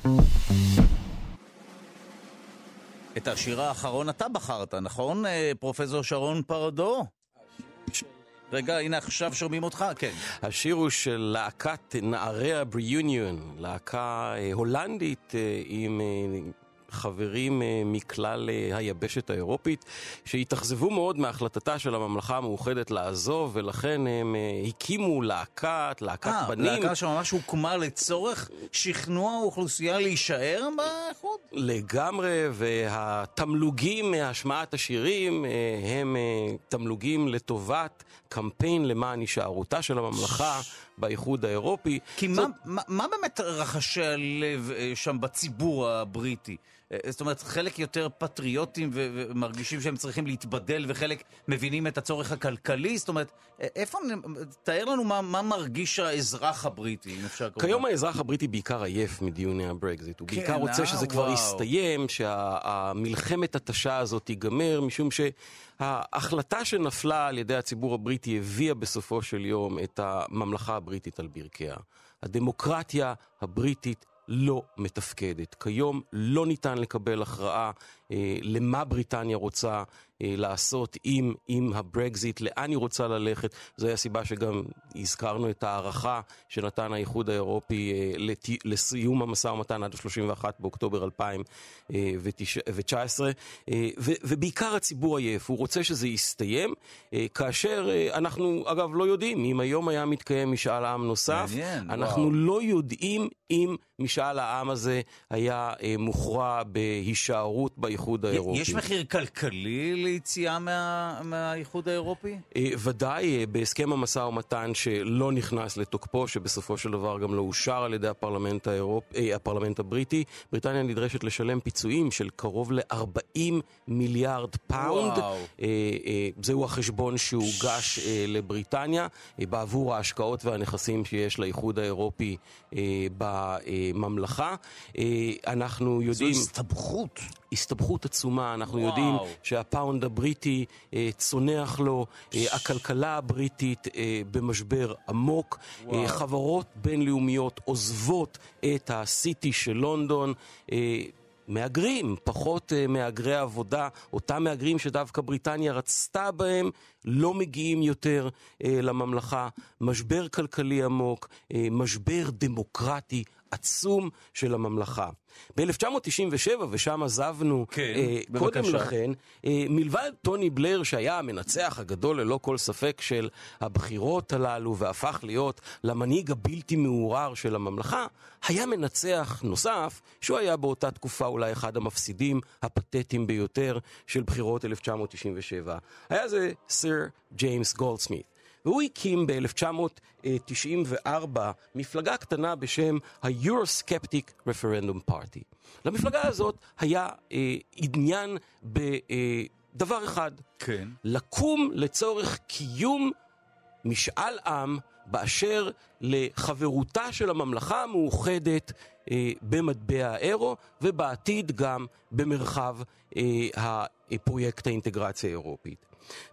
את השירה האחרון אתה בחרת, נכון, פרופסור שרון פרדו? רגע, הנה עכשיו שומעים אותך, כן. השיר הוא של להקת נערי הבריוניון, להקה הולנדית עם חברים מכלל היבשת האירופית, שהתאכזבו מאוד מההחלטתה של הממלכה המאוחדת לעזוב, ולכן הם הקימו להקת, להקת בנים. להקה שממש הוקמה לצורך שכנוע האוכלוסייה להישאר באיחוד? לגמרי, והתמלוגים מהשמעת השירים הם תמלוגים לטובת קמפיין למען הישארותה של הממלכה באיחוד האירופי. כי מה, מה, מה באמת רחשי הלב שם בציבור הבריטי? זאת אומרת, חלק יותר פטריוטים ומרגישים שהם צריכים להתבדל, וחלק מבינים את הצורך הכלכלי. זאת אומרת, איפה, תאר לנו מה, מה מרגיש האזרח הבריטי, אם אפשר כמובן. כיום האזרח הבריטי בעיקר עייף מדיוני הברקזיט. הוא בעיקר רוצה שזה כבר יסתיים, שהמלחמת התשה הזאת ייגמר, משום שההחלטה שנפלה על ידי הציבור הבריטי הביאה בסופו של יום את הממלכה הבריטית על ברכיה. הדמוקרטיה הבריטית לא מתפקדת. כיום לא ניתן לקבל הכרעה אה, למה בריטניה רוצה אה, לעשות עם, עם הברקזיט, לאן היא רוצה ללכת. זו היא הסיבה שגם הזכרנו את הערכה שנתן האיחוד האירופי אה, לת... לסיום המשא ומתן עד שלושים ואחד באוקטובר אלפיים תשע עשרה, אה, ו... ובעיקר הציבור עייף, הוא רוצה שזה יסתיים, אה, כאשר אה, אנחנו אגב לא יודעים, אם היום היה מתקיים משאל עם נוסף, מעניין, אנחנו וואו. לא יודעים אם משאל העם הזה היה אה, מוכרע בהישארות באיחוד האירופי. יש מחיר כלכלי ליציאה מה, מהאיחוד האירופי? אה, ודאי, אה, בהסכם המשא ומתן שלא נכנס לתוקפו, שבסופו של דבר גם לא אושר על ידי הפרלמנט, האירופ... אה, הפרלמנט הבריטי, בריטניה נדרשת לשלם פיצויים של קרוב ל-ארבעים מיליארד פאונד. אה, אה, זהו החשבון שהוגש אה, לבריטניה, אה, בעבור ההשקעות והנכסים שיש לאיחוד האירופי אה, ב... אה, ממלכה. אנחנו יודעים... זו הסתבכות. הסתבכות עצומה. אנחנו וואו. יודעים שהפאונד הבריטי צונח לו, הכלכלה הבריטית במשבר עמוק, וואו. חברות בינלאומיות עוזבות את הסיטי של לונדון, מאגרים, פחות מאגרי עבודה, אותם מאגרים שדווקא בריטניה רצתה בהם, לא מגיעים יותר לממלכה. משבר כלכלי עמוק, משבר דמוקרטי עצום של הממלכה. ב-אלף תשע מאות תשעים ושבע, ושם עזבנו כן, אה, קודם לכן, אה, מלבד טוני בלר שהיה המנצח הגדול ללא כל ספק של הבחירות הללו והפך להיות למנהיג הבלתי מעורר של הממלכה, היה מנצח נוסף שהוא היה באותה תקופה אולי אחד המפסידים הפתטיים ביותר של בחירות אלף תשע מאות תשעים ושבע. היה זה סיר ג'יימס גולדסמית. והוא הקים ב-אלף תשע מאות תשעים וארבע מפלגה קטנה בשם ה-Euroskeptic Referendum Party. למפלגה הזאת היה אה, עניין בדבר אה, אחד. כן. לקום לצורך קיום משאל עם באשר לחברותה של הממלכה המאוחדת אה, במטבע האירו ובעתיד גם במרחב אה, הפרויקט האינטגרציה האירופית.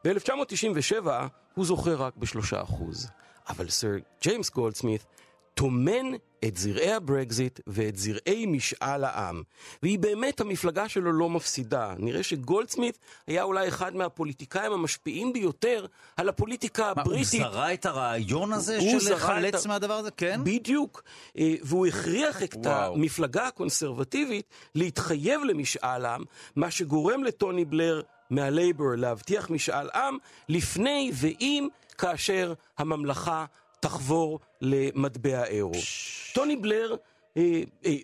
ב-אלף תשע מאות תשעים ושבע הוא זוכה רק בשלושה אחוז, אבל סר ג'יימס גולדסמית תומן את זרעי הברקזיט ואת זרעי משאל העם, והיא באמת המפלגה שלו לא מפסידה. נראה שגולדסמית היה אולי אחד מהפוליטיקאים המשפיעים ביותר על הפוליטיקה הבריטית. הוא זרע את הרעיון הזה של לחלץ מהדבר הזה, כן? בדיוק, והוא הכריח את המפלגה הקונסרבטיבית להתחייב למשאל העם, מה שגורם לטוני בלר מהלייבר להבטיח משאל עם לפני ואם כאשר הממלכה תחבור למטבע אירו. טוני בלר אה, אה,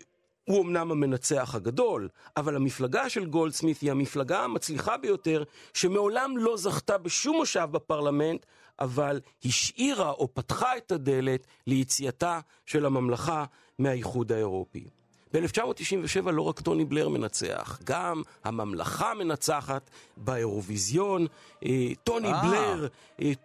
הוא אמנם המנצח הגדול, אבל המפלגה של גולדסמית היא המפלגה המצליחה ביותר, שמעולם לא זכתה בשום מושב בפרלמנט, אבל השאירה או פתחה את הדלת ליציאתה של הממלכה מהאיחוד האירופי. ב-אלף תשע מאות תשעים ושבע לא רק טוני בלר מנצח, גם הממלכה מנצחת באירוויזיון. טוני בלר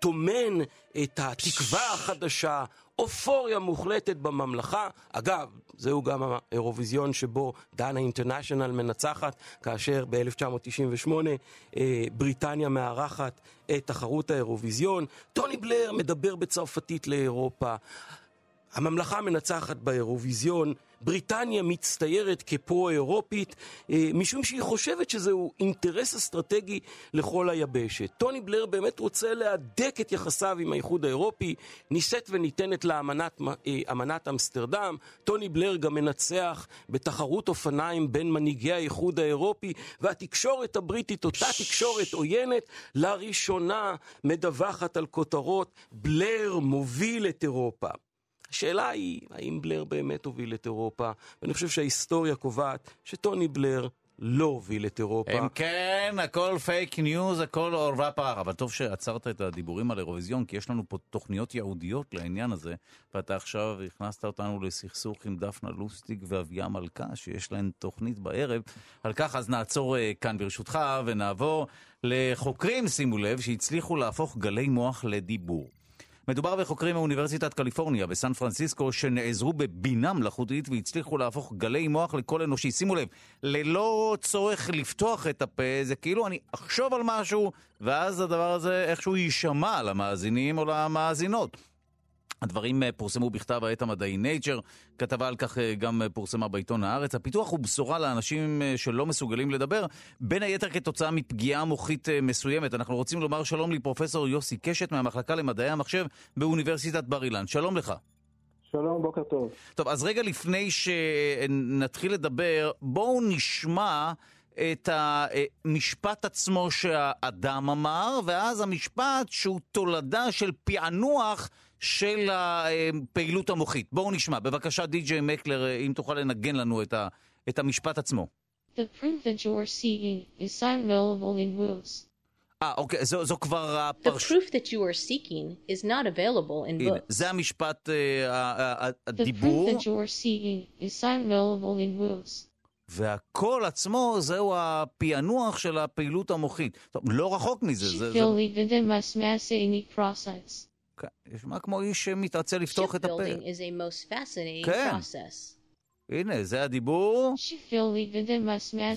תומן את התקווה החדשה, אופוריה מוחלטת בממלכה. אגב, זהו גם האירוויזיון שבו דנה אינטרנשיונל מנצחת, כאשר ב-אלף תשע מאות תשעים ושמונה בריטניה מארחת את תחרות האירוויזיון. טוני בלר מדבר בצרפתית לאירופה, הממלכה מנצחת באירוויזיון, בריטניה מצטיירת כפרו-אירופית, משום שהיא חושבת שזהו אינטרס אסטרטגי לכל היבשת. טוני בלר באמת רוצה להדק את יחסיו עם האיחוד האירופי, נישאת וניתנת לאמנת אמנת אמסטרדם. טוני בלר גם מנצח בתחרות אופניים בין מנהיגי האיחוד האירופי, והתקשורת הבריטית, אותה תקשורת עוינת, לראשונה מדווחת על כותרות, בלר מוביל את אירופה. השאלה היא, האם בלר באמת הוביל את אירופה? ואני חושב שההיסטוריה קובעת שטוני בלר לא הוביל את אירופה. אם כן, הכל פייק ניוז, הכל עורבה פרח. אבל טוב שעצרת את הדיבורים על אירוויזיון, כי יש לנו פה תוכניות יהודיות לעניין הזה, ואתה עכשיו הכנסת אותנו לסכסוך עם דפנה לוסטיג ואביה מלכה, שיש להן תוכנית בערב. על כך אז נעצור כאן ברשותך, ונעבור לחוקרים, שימו לב, שהצליחו להפוך גלי מוח לדיבור. מדובר בחוקרים מאוניברסיטת קליפורניה בסן פרנסיסקו שנעזרו בבינה מלאכותית והצליחו להפוך גלי מוח לקול אנושי. שימו לב, ללא צורך לפתוח את הפה, זה כאילו אני אחשוב על משהו ואז הדבר הזה איכשהו יישמע למאזינים או למאזינות. הדברים פורסמו בכתב העת המדעי Nature, כתבה על כך גם פורסמה בעיתון הארץ. הפיתוח הוא בשורה לאנשים שלא מסוגלים לדבר, בין היתר כתוצאה מפגיעה מוחית מסוימת. אנחנו רוצים לומר שלום לפרופסור יוסי קשת מהמחלקה למדעי המחשב באוניברסיטת בר אילן. שלום לך. שלום, בוקר טוב. טוב, אז רגע לפני שנתחיל לדבר, בואו נשמע את המשפט עצמו שהאדם אמר, ואז המשפט שהוא תולדה של פענוח של הפעילות המוחית. בואו נשמע. בבקשה, די-ג'יי מקלר, אם תוכל לנגן לנו את, ה, את המשפט עצמו. The print that you are seeking is unavailable in books. אה, אוקיי, זו, זו כבר הפרש... The proof that you are seeking is not available in books. הנה, זה המשפט, הדיבור. The print that you are seeking is unavailable in books. והכל עצמו זהו הפענוח של הפעילות המוחית. טוב, לא רחוק מזה. She זה... feel that there must be a unique process. ישמע כמו איש שמתעצה לפתוח את הפה. כן. Process. הנה, זה הדיבור.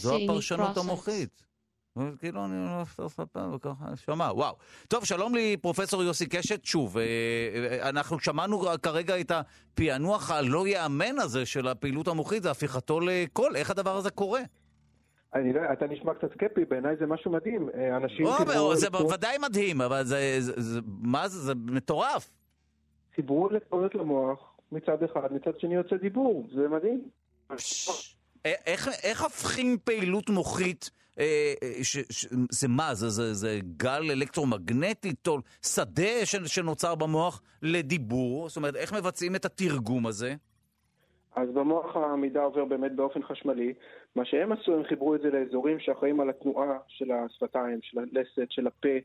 זו הפרשנות המוחית. כאילו אני לא אפתח את הפה וככה, שמע, וואו. טוב, שלום לי פרופסור יוסי קשת, שוב, אנחנו שמענו כרגע את הפענוח הלא יאמן הזה של הפעילות המוחית, זה הפיכתו לכל, איך הדבר הזה קורה? אני לא, אתה נשמע קצת סקפי, בעיניי זה משהו מדהים. אנשים או, חיברו... זה לתור... בוודאי מדהים, אבל זה, זה, זה, מה זה, זה מטורף. חיברו לתאוריות למוח, מצד אחד, מצד שני יוצא דיבור, זה מדהים. איך, איך הפכים פעילות מוחית, אה, ש, ש, זה מה, זה, זה, זה גל אלקטרומגנטי, טול, שדה ש, שנוצר במוח לדיבור, זאת אומרת, איך מבצעים את התרגום הזה? אז במוח העמידה עובר באמת באופן חשמלי, מה שהם עשו, הם חיברו את זה לאזורים שאחראים על התנועה של השפתיים, של הלסת, של הפה,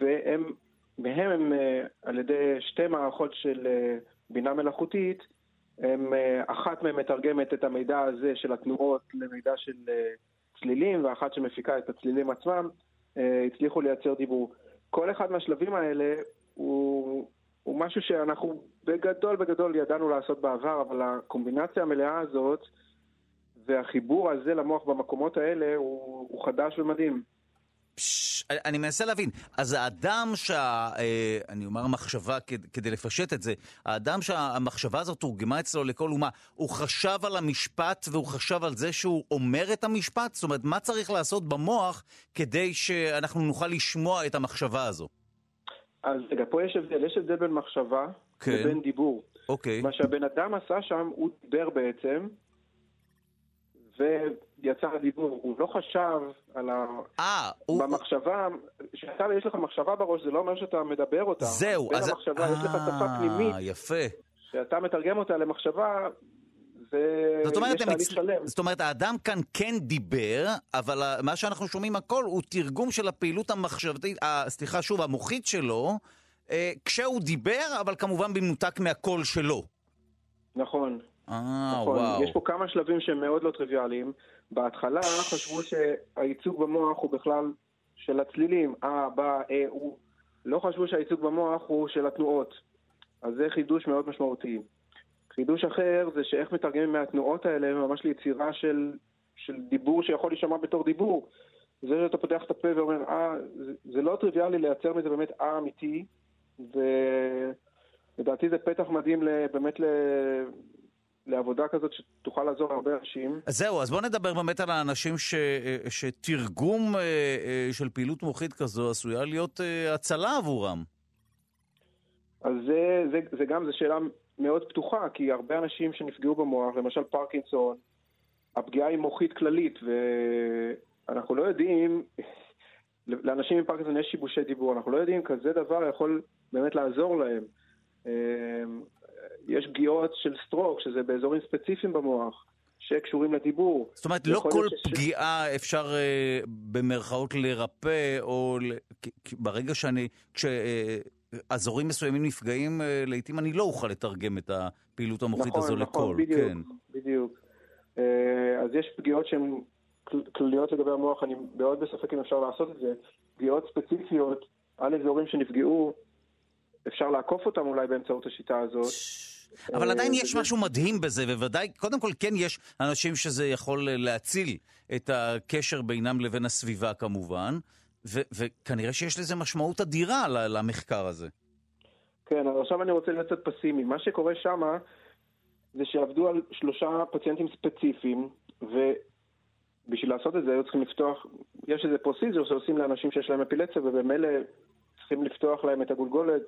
והם, מהם הם, על ידי שתי מערכות של בינה מלאכותית, הם, אחת מהם מתרגמת את המידע הזה של התנועות למידע של צלילים, ואחת שמפיקה את הצלילים עצמם, הצליחו לייצר דיבור. כל אחד מהשלבים האלה הוא, הוא משהו שאנחנו בגדול בגדול ידענו לעשות בעבר, אבל הקומבינציה המלאה הזאת והחיבור הזה למוח במקומות האלה הוא, הוא חדש ומדהים. פש, אני מנסה להבין, אז האדם שה... אני אומר מחשבה כדי לפשט את זה, האדם שהמחשבה הזאת תורגמה אצלו לכל אומה, הוא חשב על המשפט והוא חשב על זה שהוא אומר את המשפט? זאת אומרת, מה צריך לעשות במוח כדי שאנחנו נוכל לשמוע את המחשבה הזו? אז רגע, פה יש הבדל, יש הבדל בין מחשבה כן. לבין דיבור. אוקיי. מה שהבן אדם עשה שם, הוא דיבר בעצם, ויצא הדיבור, הוא לא חשב על ה... אה, הוא... במחשבה, שאתה יש לך מחשבה בראש, זה לא אומר שאתה מדבר אותה. זהו, בין אז... בין המחשבה, 아, יש לך שפה פנימית. אה, יפה. שאתה מתרגם אותה למחשבה, ויש תהליך מצ... שלם. זאת אומרת, האדם כאן כן דיבר, אבל מה שאנחנו שומעים הכל, הוא תרגום של הפעילות המחשבתית, סליחה שוב, המוחית שלו, כשהוא דיבר, אבל כמובן במנותק מהקול שלו. נכון. נכון, יש פה כמה שלבים שהם מאוד לא טריוויאליים. בהתחלה חשבו שהייצוג במוח הוא בכלל של הצלילים, אה, בא, אה, הוא. לא חשבו שהייצוג במוח הוא של התנועות. אז זה חידוש מאוד משמעותי. חידוש אחר זה שאיך מתרגמים מהתנועות האלה ממש ליצירה של, של דיבור שיכול להישמע בתור דיבור. זה שאתה פותח את הפה ואומר, אה, זה, זה לא טריוויאלי לייצר מזה באמת אה אמיתי, ולדעתי זה פתח מדהים באמת ל... לעבודה כזאת שתוכל לעזור הרבה אנשים. אז זהו, אז בואו נדבר באמת על האנשים ש, שתרגום של פעילות מוחית כזו עשויה להיות הצלה עבורם. אז זה, זה, זה גם, זו שאלה מאוד פתוחה, כי הרבה אנשים שנפגעו במוח, למשל פרקינסון, הפגיעה היא מוחית כללית, ואנחנו לא יודעים, לאנשים עם פרקינסון יש שיבושי דיבור, אנחנו לא יודעים, כזה דבר יכול באמת לעזור להם. יש פגיעות של סטרוק, שזה באזורים ספציפיים במוח, שקשורים לדיבור. זאת אומרת, לא כל ש... פגיעה אפשר uh, במרכאות לרפא, או ל... ברגע שאני, כשאזורים uh, מסוימים נפגעים, uh, לעתים אני לא אוכל לתרגם את הפעילות המוחית נכון, הזו נכון, לכל. נכון, בדיוק, כן. בדיוק. Uh, אז יש פגיעות שהן כלליות לגבי המוח, אני מאוד בספק אם אפשר לעשות את זה. פגיעות ספציפיות על אזורים שנפגעו, אפשר לעקוף אותם אולי באמצעות השיטה הזאת. אבל עדיין יש משהו מדהים בזה, ובוודאי, קודם כל כן יש אנשים שזה יכול להציל את הקשר בינם לבין הסביבה כמובן, וכנראה שיש לזה משמעות אדירה למחקר הזה. כן, אבל עכשיו אני רוצה לצאת פסימי. מה שקורה שמה, זה שעבדו על שלושה פציינטים ספציפיים, ובשביל לעשות את זה היו צריכים לפתוח, יש איזה פרוסיזור שעושים לאנשים שיש להם אפילציה, ובמילא... צריכים לפתוח להם את הגולגולת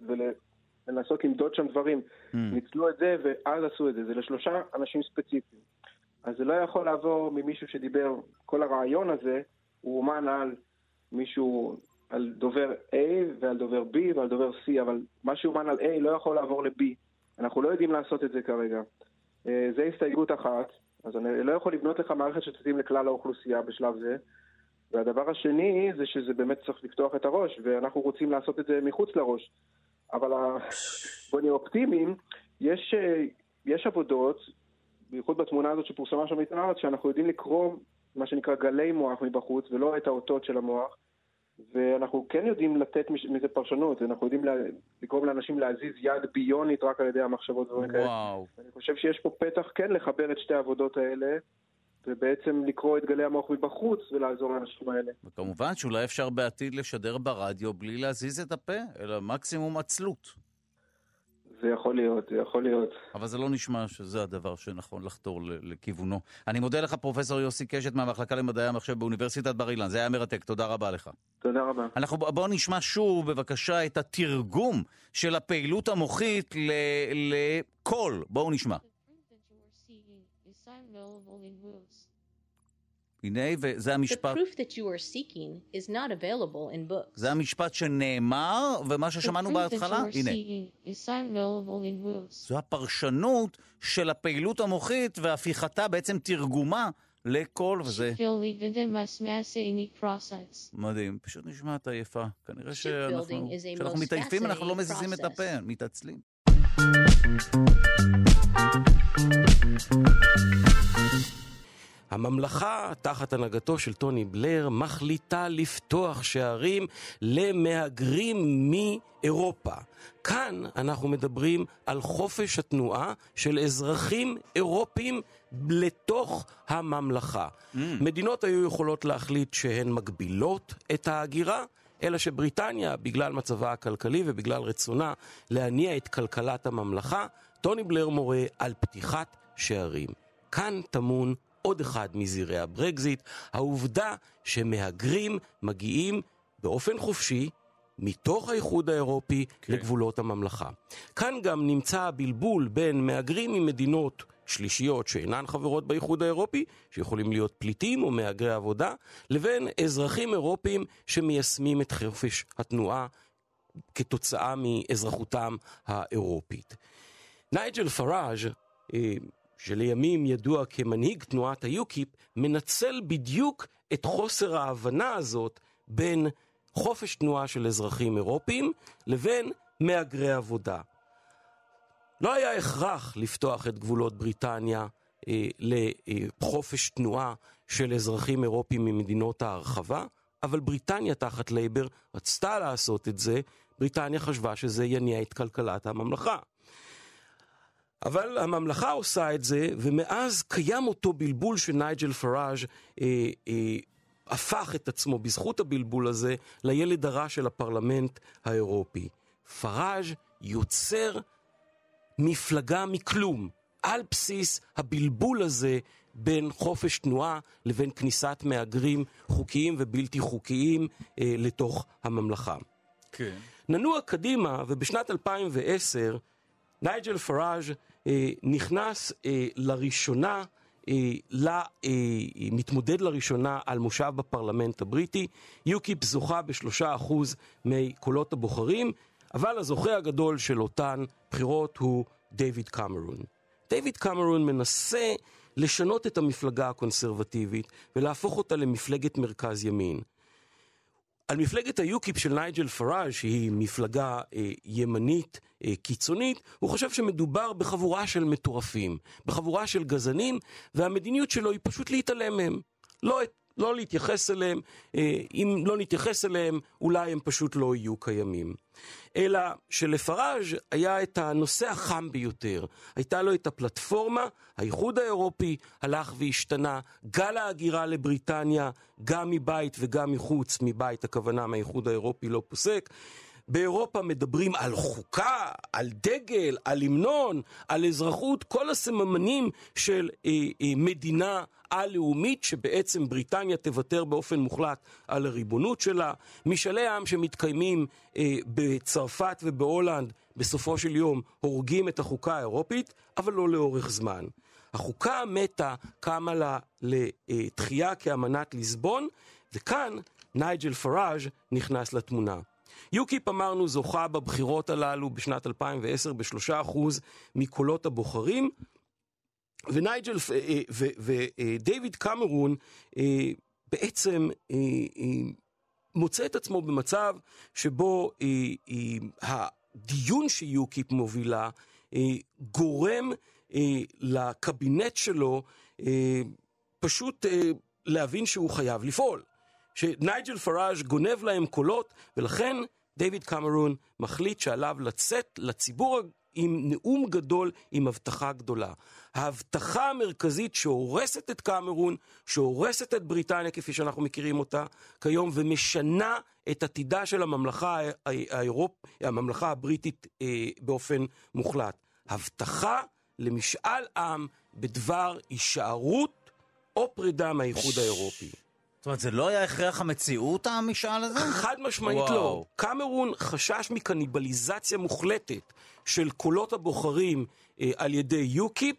ולנסות למדוד שם דברים. Mm. ניצלו את זה ואז עשו את זה. זה לשלושה אנשים ספציפיים. אז זה לא יכול לעבור ממישהו שדיבר, כל הרעיון הזה הוא אומן על מישהו, על דובר A ועל דובר B ועל דובר C, אבל מה שאומן על A לא יכול לעבור ל-B. אנחנו לא יודעים לעשות את זה כרגע. זה הסתייגות אחת, אז אני לא יכול לבנות לך מערכת שתתאים לכלל האוכלוסייה בשלב זה. והדבר השני זה שזה באמת צריך לפתוח את הראש, ואנחנו רוצים לעשות את זה מחוץ לראש. אבל ה... בוא נהיה אופטימיים, יש, יש עבודות, בייחוד בתמונה הזאת שפורסמה שם מתארת, שאנחנו יודעים לקרוא מה שנקרא גלי מוח מבחוץ, ולא את האותות של המוח, ואנחנו כן יודעים לתת מזה פרשנות, אנחנו יודעים לקרוא לאנשים להזיז יד ביונית רק על ידי המחשבות. וואו. אני חושב שיש פה פתח כן לחבר את שתי העבודות האלה, ובעצם לקרוא את גלי המוח מבחוץ ולעזור לאנשים האלה. וכמובן שאולי אפשר בעתיד לשדר ברדיו בלי להזיז את הפה, אלא מקסימום עצלות. זה יכול להיות, זה יכול להיות. אבל זה לא נשמע שזה הדבר שנכון לחתור לכיוונו. אני מודה לך, פרופסור יוסי קשת מהמחלקה למדעי המחשב באוניברסיטת בר אילן. זה היה מרתק, תודה רבה לך. תודה רבה. אנחנו בואו נשמע שוב בבקשה את התרגום של הפעילות המוחית לקול. בואו נשמע. הנה, וזה המשפט... זה המשפט שנאמר, ומה ששמענו בהתחלה, הנה. זו הפרשנות של הפעילות המוחית, והפיכתה בעצם תרגומה לכל, וזה... מדהים, פשוט נשמעת עייפה. כנראה שאנחנו... כשאנחנו מתעייפים, אנחנו לא מזיזים את הפה, מתעצלים. הממלכה, תחת הנהגתו של טוני בלר, מחליטה לפתוח שערים למהגרים מאירופה. כאן אנחנו מדברים על חופש התנועה של אזרחים אירופים לתוך הממלכה. Mm. מדינות היו יכולות להחליט שהן מגבילות את ההגירה, אלא שבריטניה, בגלל מצבה הכלכלי ובגלל רצונה להניע את כלכלת הממלכה, טוני בלר מורה על פתיחת שערים. כאן תמון עוד אחד מזירי הברקזיט, העובדה שמהגרים מגיעים באופן חופשי מתוך האיחוד האירופי okay. לגבולות הממלכה. כאן גם נמצא הבלבול בין מהגרים ממדינות שלישיות שאינן חברות באיחוד האירופי, שיכולים להיות פליטים או מהגרי עבודה, לבין אזרחים אירופיים שמיישמים את חופש התנועה כתוצאה מאזרחותם האירופית. נייג'ל פראז' שלימים ידוע כמנהיג תנועת היוקיפ, מנצל בדיוק את חוסר ההבנה הזאת בין חופש תנועה של אזרחים אירופיים לבין מהגרי עבודה. לא היה הכרח לפתוח את גבולות בריטניה אה, לחופש תנועה של אזרחים אירופיים ממדינות ההרחבה, אבל בריטניה תחת לייבר רצתה לעשות את זה, בריטניה חשבה שזה יניע את כלכלת הממלכה. אבל הממלכה עושה את זה, ומאז קיים אותו בלבול שנייג'ל פראז' אה, אה, הפך את עצמו בזכות הבלבול הזה לילד הרע של הפרלמנט האירופי. פראז' יוצר מפלגה מכלום, על בסיס הבלבול הזה בין חופש תנועה לבין כניסת מהגרים חוקיים ובלתי חוקיים אה, לתוך הממלכה. כן. ננוע קדימה, ובשנת אלפיים ועשר נייג'ל פראז' אה, נכנס אה, לראשונה, אה, לה, אה, מתמודד לראשונה על מושב בפרלמנט הבריטי. יוקיפ זוכה בשלושה אחוז מקולות הבוחרים, אבל הזוכה הגדול של אותן בחירות הוא דיוויד קמרון. דיוויד קמרון מנסה לשנות את המפלגה הקונסרבטיבית ולהפוך אותה למפלגת מרכז ימין. על מפלגת היוקיפ של נייג'ל פראז' שהיא מפלגה אה, ימנית אה, קיצונית, הוא חושב שמדובר בחבורה של מטורפים, בחבורה של גזענים, והמדיניות שלו היא פשוט להתעלם מהם, לא, לא להתייחס אליהם, אה, אם לא נתייחס אליהם אולי הם פשוט לא יהיו קיימים. אלא שלפראז' היה את הנושא החם ביותר, הייתה לו את הפלטפורמה, האיחוד האירופי הלך והשתנה, גל ההגירה לבריטניה גם מבית וגם מחוץ מבית, הכוונה מהאיחוד האירופי לא פוסק, באירופה מדברים על חוקה, על דגל, על המנון, על אזרחות, כל הסממנים של אה, אה, מדינה הלאומית שבעצם בריטניה תוותר באופן מוחלט על הריבונות שלה. משאלי העם שמתקיימים אה, בצרפת ובהולנד בסופו של יום הורגים את החוקה האירופית, אבל לא לאורך זמן. החוקה המתה קמה לה, לתחייה כאמנת ליסבון, וכאן נייג'ל פראז' נכנס לתמונה. יוקיפ אמרנו זוכה בבחירות הללו בשנת אלפיים ועשר בשלושה אחוז מקולות הבוחרים, ונייג'ל ודיוויד קמרון בעצם מוצא את עצמו במצב שבו הדיון שיוקיפ מובילה גורם לקבינט שלו פשוט להבין שהוא חייב לפעול. שנייג'ל פראז' גונב להם קולות, ולכן דיוויד קמרון מחליט שעליו לצאת לציבור עם נאום גדול, עם הבטחה גדולה. ההבטחה המרכזית שהורסת את קמרון, שהורסת את בריטניה כפי שאנחנו מכירים אותה כיום, ומשנה את עתידה של הממלכה, האירופ, הממלכה הבריטית באופן מוחלט. הבטחה למשאל עם בדבר הישארות או פרידה מהאיחוד האירופי. זאת אומרת, זה לא היה הכרח המציאות, המשאל הזה? חד משמעית לא. קמרון חשש מקניבליזציה מוחלטת של קולות הבוחרים על ידי יוקיפ,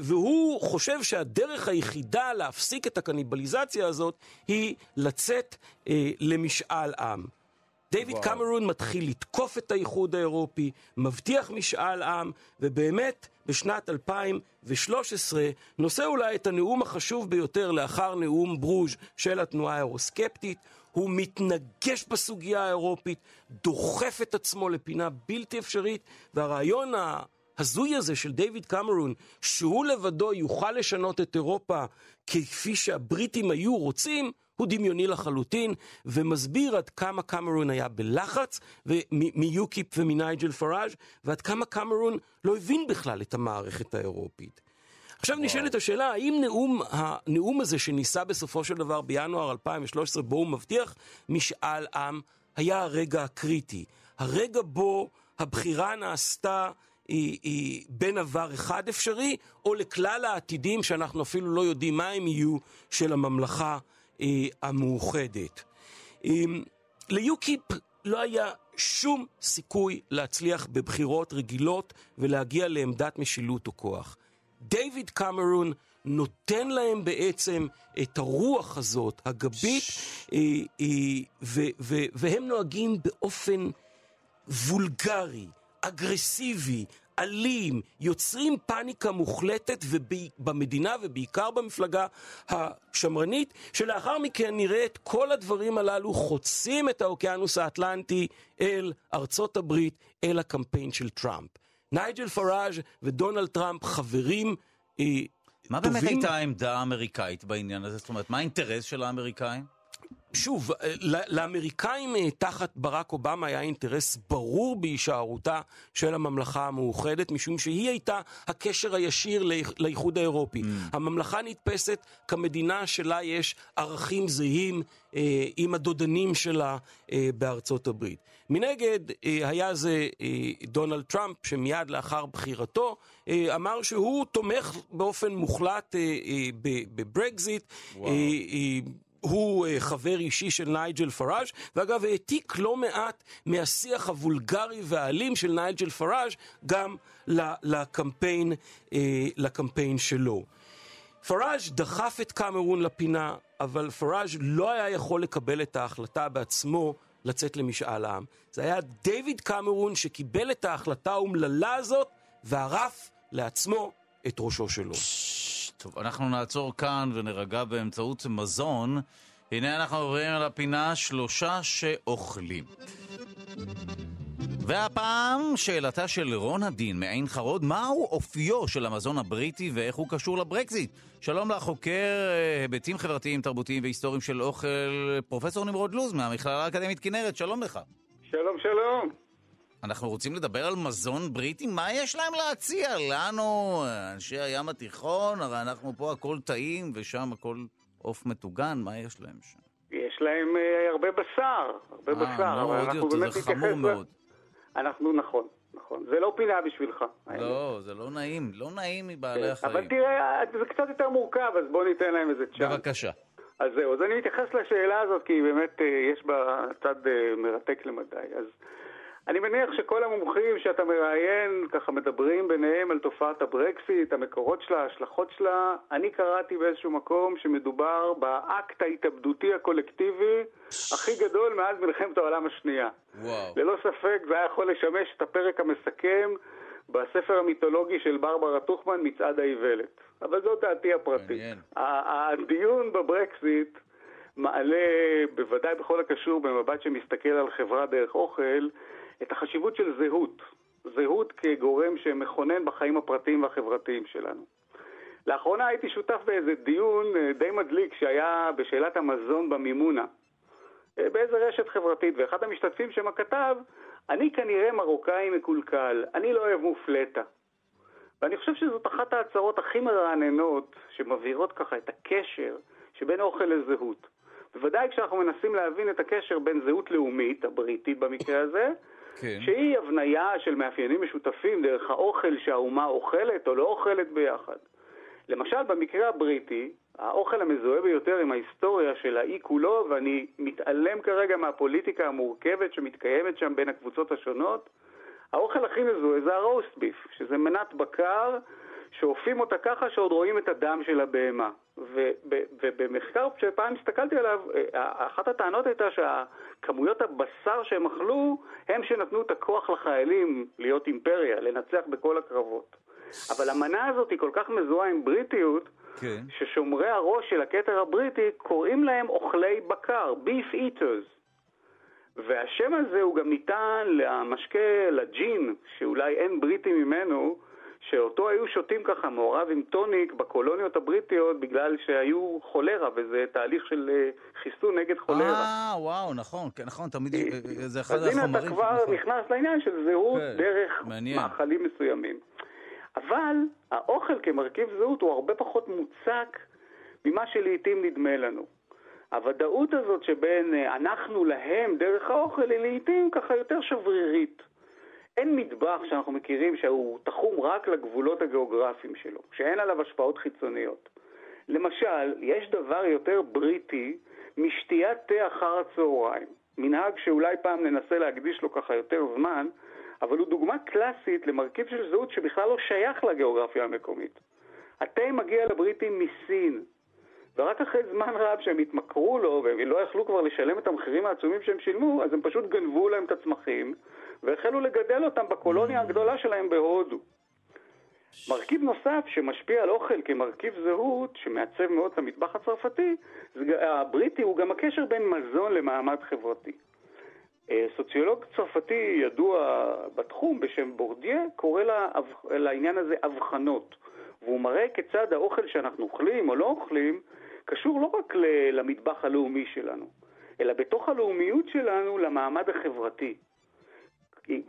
והוא חושב שהדרך היחידה להפסיק את הקניבליזציה הזאת היא לצאת למשאל עם. דיוויד קמרון מתחיל לתקוף את האיחוד האירופי, מבטיח משאל עם, ובאמת בשנת אלפיים ושלוש עשרה נושא אולי את הנאום החשוב ביותר לאחר נאום ברוז' של התנועה האירוסקפטית. הוא מתנגש בסוגיה האירופית, דוחף את עצמו לפינה בלתי אפשרית, והרעיון ה... הזוי הזה של דיוויד קמרון, שהוא לבדו יוכל לשנות את אירופה כפי שהבריטים היו רוצים, הוא דמיוני לחלוטין, ומסביר עד כמה קמרון היה בלחץ מיוקיפ ומנייג'ל פראז', ועד כמה קמרון לא הבין בכלל את המערכת האירופית. עכשיו נשאלת השאלה, האם נאום, הנאום הזה שניסה בסופו של דבר בינואר אלפיים ושלוש עשרה, בו הוא מבטיח משאל עם, היה הרגע הקריטי. הרגע בו הבחירה נעשתה, היא, היא בין עבר אחד אפשרי, או לכלל העתידים שאנחנו אפילו לא יודעים מה הם יהיו של הממלכה אה, המאוחדת. אה, ליוקיפ לא היה שום סיכוי להצליח בבחירות רגילות ולהגיע לעמדת משילות או כוח. דיוויד קמרון נותן להם בעצם את הרוח הזאת, הגבית, אה, אה, ו, ו, והם נוהגים באופן וולגרי, אגרסיבי, אלים, יוצרים פאניקה מוחלטת במדינה ובעיקר במפלגה השמרנית, שלאחר מכן נראה את כל הדברים הללו חוצים את האוקיינוס האטלנטי אל ארצות הברית, אל הקמפיין של טראמפ. נייג'ל פראז' ודונלד טראמפ חברים טובים. מה באמת הייתה העמדה האמריקאית בעניין הזה? זאת אומרת, מה האינטרס של האמריקאים? שוב, לאמריקאים תחת ברק אובמה היה אינטרס ברור בהישארותה של הממלכה המאוחדת, משום שהיא הייתה הקשר הישיר לאיחוד האירופי. הממלכה נתפסת כמדינה שלה יש ערכים זהים עם הדודנים שלה בארצות הברית. מנגד, היה זה דונלד טראמפ, שמיד לאחר בחירתו אמר שהוא תומך באופן מוחלט בברקזיט, הוא חבר אישי של נייג'ל פראז', ואגב, העתיק לא מעט מהשיח הוולגרי והאלים של נייג'ל פראז' גם לקמפיין, לקמפיין שלו. פראז' דחף את קמרון לפינה, אבל פראז' לא היה יכול לקבל את ההחלטה בעצמו לצאת למשאל העם. זה היה דיוויד קמרון שקיבל את ההחלטה האומללה הזאת, וערף לעצמו את ראשו שלו. טוב, אנחנו נעצור כאן ונרגע באמצעות מזון. הנה אנחנו עוברים על הפינה שלושה שאוכלים. והפעם שאלתה של רון הדין מעין חרוד, מהו אופיו של המזון הבריטי ואיך הוא קשור לברקזיט? שלום לחוקר היבטים חברתיים, תרבותיים והיסטוריים של אוכל, פרופסור נמרוד לוז מהמכללה האקדמית כנרת. שלום לך. שלום, שלום. אנחנו רוצים לדבר על מזון בריטי, מה יש להם להציע לנו, אנשי הים התיכון, הרי אנחנו פה הכל טעים ושם הכל עוף מטוגן, מה יש להם שם? יש להם אה, הרבה בשר, הרבה 아, בשר, לא אבל אנחנו באמת נתייחס מאוד. אנחנו, נכון, נכון, זה לא פינה בשבילך. לא, האמת. זה לא נעים, לא נעים מבעלי כן. החיים. אבל תראה, זה קצת יותר מורכב, אז בואו ניתן להם איזה צ'אנס. בבקשה. אז זהו, אז אני מתייחס לשאלה הזאת, כי באמת אה, יש בה צד אה, מרתק למדי, אז... אני מניח שכל המומחים שאתה מראיין ככה מדברים ביניהם על תופעת הברקסיט, המקורות שלה, ההשלכות שלה. אני קראתי באיזשהו מקום שמדובר באקט ההתאבדותי הקולקטיבי הכי גדול מאז מלחמת העולם השנייה. וואו. ללא ספק זה היה יכול לשמש את הפרק המסכם בספר המיתולוגי של ברברה טוכמן, מצעד האיוולת. אבל זאת דעתי הפרטית. הדיון בברקסיט מעלה בוודאי בכל הקשור במבט שמסתכל על חברה דרך אוכל, את החשיבות של זהות, זהות כגורם שמכונן בחיים הפרטיים והחברתיים שלנו. לאחרונה הייתי שותף באיזה דיון די מדליק שהיה בשאלת המזון במימונה, באיזה רשת חברתית, ואחד המשתתפים שמה כתב, אני כנראה מרוקאי מקולקל, אני לא אוהב מופלטה. ואני חושב שזאת אחת ההצהרות הכי מרעננות, שמבהירות ככה את הקשר שבין אוכל לזהות. בוודאי כשאנחנו מנסים להבין את הקשר בין זהות לאומית, הבריטית במקרה הזה, כן. שהיא הבנייה של מאפיינים משותפים דרך האוכל שהאומה אוכלת או לא אוכלת ביחד. למשל, במקרה הבריטי, האוכל המזוהה ביותר עם ההיסטוריה של האי כולו, ואני מתעלם כרגע מהפוליטיקה המורכבת שמתקיימת שם בין הקבוצות השונות, האוכל הכי מזוהה זה הרוסט ביף, שזה מנת בקר, שואפים אותה ככה שעוד רואים את הדם של הבהמה. ובמחקר שפעם הסתכלתי עליו, אחת הטענות הייתה שכמויות הבשר שהם אכלו, הם שנתנו את הכוח לחיילים להיות אימפריה, לנצח בכל הקרבות. אבל המנה הזאת היא כל כך מזוהה עם בריטיות, כן. ששומרי הראש של הכתר הבריטי קוראים להם אוכלי בקר, beef eaters. והשם הזה הוא גם ניתן למשקה, לג'ין, שאולי אין בריטי ממנו, שאותו היו שותים ככה מעורב עם טוניק בקולוניות הבריטיות, בגלל שהיו חולרה, וזה תהליך של חיסון נגד חולרה. אה, וואו, נכון, נכון, תמיד זה אחד החומרים. אז הנה אתה כבר נכנס לעניין של זהות דרך מאכלים מסוימים. אבל האוכל כמרכיב זהות הוא הרבה פחות מוצק ממה שלעיתים נדמה לנו. הוודאות הזאת שבין אנחנו להם דרך האוכל היא לעיתים ככה יותר שברירית. אין מטבח שאנחנו מכירים שהוא תחום רק לגבולות הגיאוגרפיים שלו, שאין עליו השפעות חיצוניות. למשל, יש דבר יותר בריטי משתיית תה אחר הצהריים, מנהג שאולי פעם ננסה להקדיש לו ככה יותר זמן, אבל הוא דוגמה קלאסית למרכיב של זהות שבכלל לא שייך לגיאוגרפיה המקומית. התה מגיע לבריטים מסין, ורק אחרי זמן רב שהם התמכרו לו, והם לא יכלו כבר לשלם את המחירים העצומים שהם שילמו, אז הם פשוט גנבו להם את הצמחים, והחלו לגדל אותם בקולוניה הגדולה שלהם בהודו. מרכיב נוסף שמשפיע על אוכל כמרכיב זהות, שמעצב מאוד את המטבח הצרפתי, הבריטי, הוא גם הקשר בין מזון למעמד חברתי. סוציולוג צרפתי ידוע בתחום בשם בורדיה, קורא לעניין הזה הבחנות, והוא מראה כיצד האוכל שאנחנו אוכלים או לא אוכלים, קשור לא רק למטבח הלאומי שלנו, אלא בתוך הלאומיות שלנו למעמד החברתי.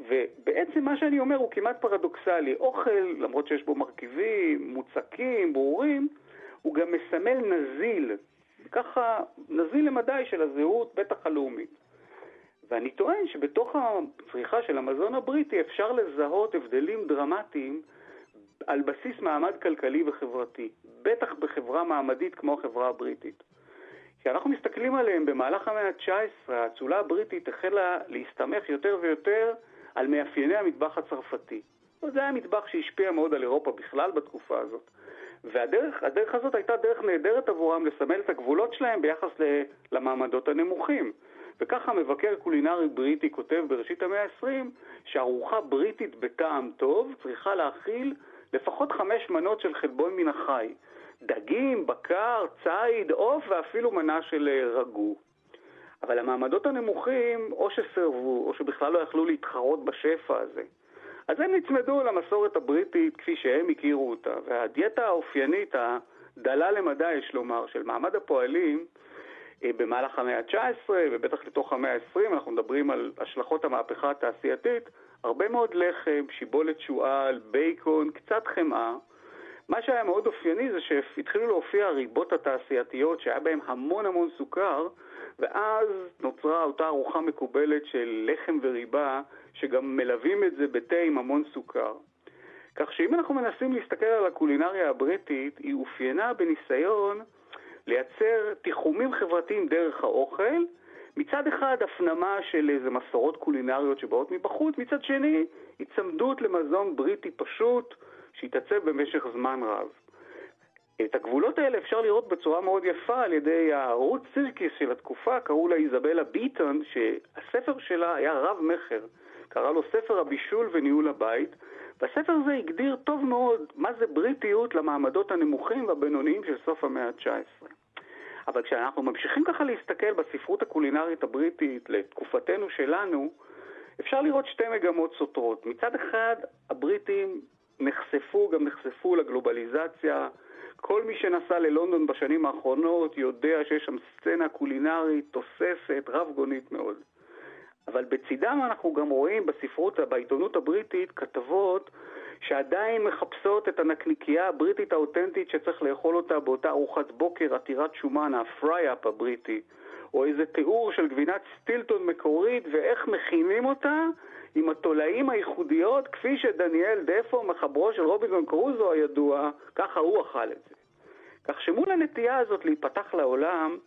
ובעצם מה שאני אומר הוא כמעט פרדוקסלי. אוכל, למרות שיש בו מרכיבים, מוצקים, ברורים, הוא גם מסמל נזיל, ככה נזיל למדי של הזהות, בטח הלאומית. ואני טוען שבתוך הצריכה של המזון הבריטי אפשר לזהות הבדלים דרמטיים על בסיס מעמד כלכלי וחברתי, בטח בחברה מעמדית כמו החברה הבריטית. כשאנחנו מסתכלים עליהם במהלך המאה ה-תשע עשרה, האצולה הבריטית החלה להסתמך יותר ויותר על מאפייני המטבח הצרפתי. זה היה מטבח שהשפיע מאוד על אירופה בכלל בתקופה הזאת. והדרך הדרך הזאת הייתה דרך נהדרת עבורם לסמל את הגבולות שלהם ביחס למעמדות הנמוכים. וככה מבקר קולינרי בריטי כותב בראשית המאה ה-עשרים, שארוחה בריטית בטעם טוב צריכה להכיל לפחות חמש מנות של חלבון מן החי. דגים, בקר, ציד, עוף ואפילו מנה של רגו. אבל המעמדות הנמוכים או שסרבו או שבכלל לא יכלו להתחרות בשפע הזה. אז הם נצמדו למסורת הבריטית כפי שהם הכירו אותה. והדיאטה האופיינית הדלה למדי, יש לומר, של מעמד הפועלים במהלך המאה ה-תשע עשרה ובטח לתוך המאה ה-עשרים, אנחנו מדברים על השלכות המהפכה התעשייתית, הרבה מאוד לחם, שיבולת שועל, בייקון, קצת חמאה. מה שהיה מאוד אופייני זה שהתחילו להופיע הריבות התעשייתיות שהיה בהן המון המון סוכר, ואז נוצרה אותה ארוחה מקובלת של לחם וריבה, שגם מלווים את זה בתה עם המון סוכר. כך שאם אנחנו מנסים להסתכל על הקולינריה הבריטית, היא אופיינה בניסיון לייצר תיחומים חברתיים דרך האוכל, מצד אחד הפנמה של איזה מסורות קולינריות שבאות מבחוץ, מצד שני הצמדות למזון בריטי פשוט שהתעצב במשך זמן רב. את הגבולות האלה אפשר לראות בצורה מאוד יפה על ידי הרות סירקיס של התקופה, קראו לה איזבלה ביטון, שהספר שלה היה רב מחר, קרא לו ספר הבישול וניהול הבית, והספר הזה הגדיר טוב מאוד מה זה בריטיות למעמדות הנמוכים והבינוניים של סוף המאה ה-תשע עשרה. אבל כשאנחנו ממשיכים ככה להסתכל בספרות הקולינרית הבריטית לתקופתנו שלנו, אפשר לראות שתי מגמות סותרות. מצד אחד, הבריטים נחשפו, גם נחשפו לגלובליזציה. כל מי שנסע ללונדון בשנים האחרונות יודע שיש שם סצנה קולינרית תוססת, רב-גונית מאוד. אבל בצדם אנחנו גם רואים בספרות, בעיתונות הבריטית, כתבות שעדיין מחפשות את הנקניקייה הבריטית האותנטית שצריך לאכול אותה באותה ארוחת בוקר עתירת שומן, הפריי-אפ הבריטי, או איזה תיאור של גבינת סטילטון מקורית ואיך מכינים אותה עם התולעים הייחודיות, כפי שדניאל דפו, מחברו של רובינסון קרוזו הידוע, ככה הוא אכל את זה. כך שמול הנטייה הזאת להיפתח לעולם,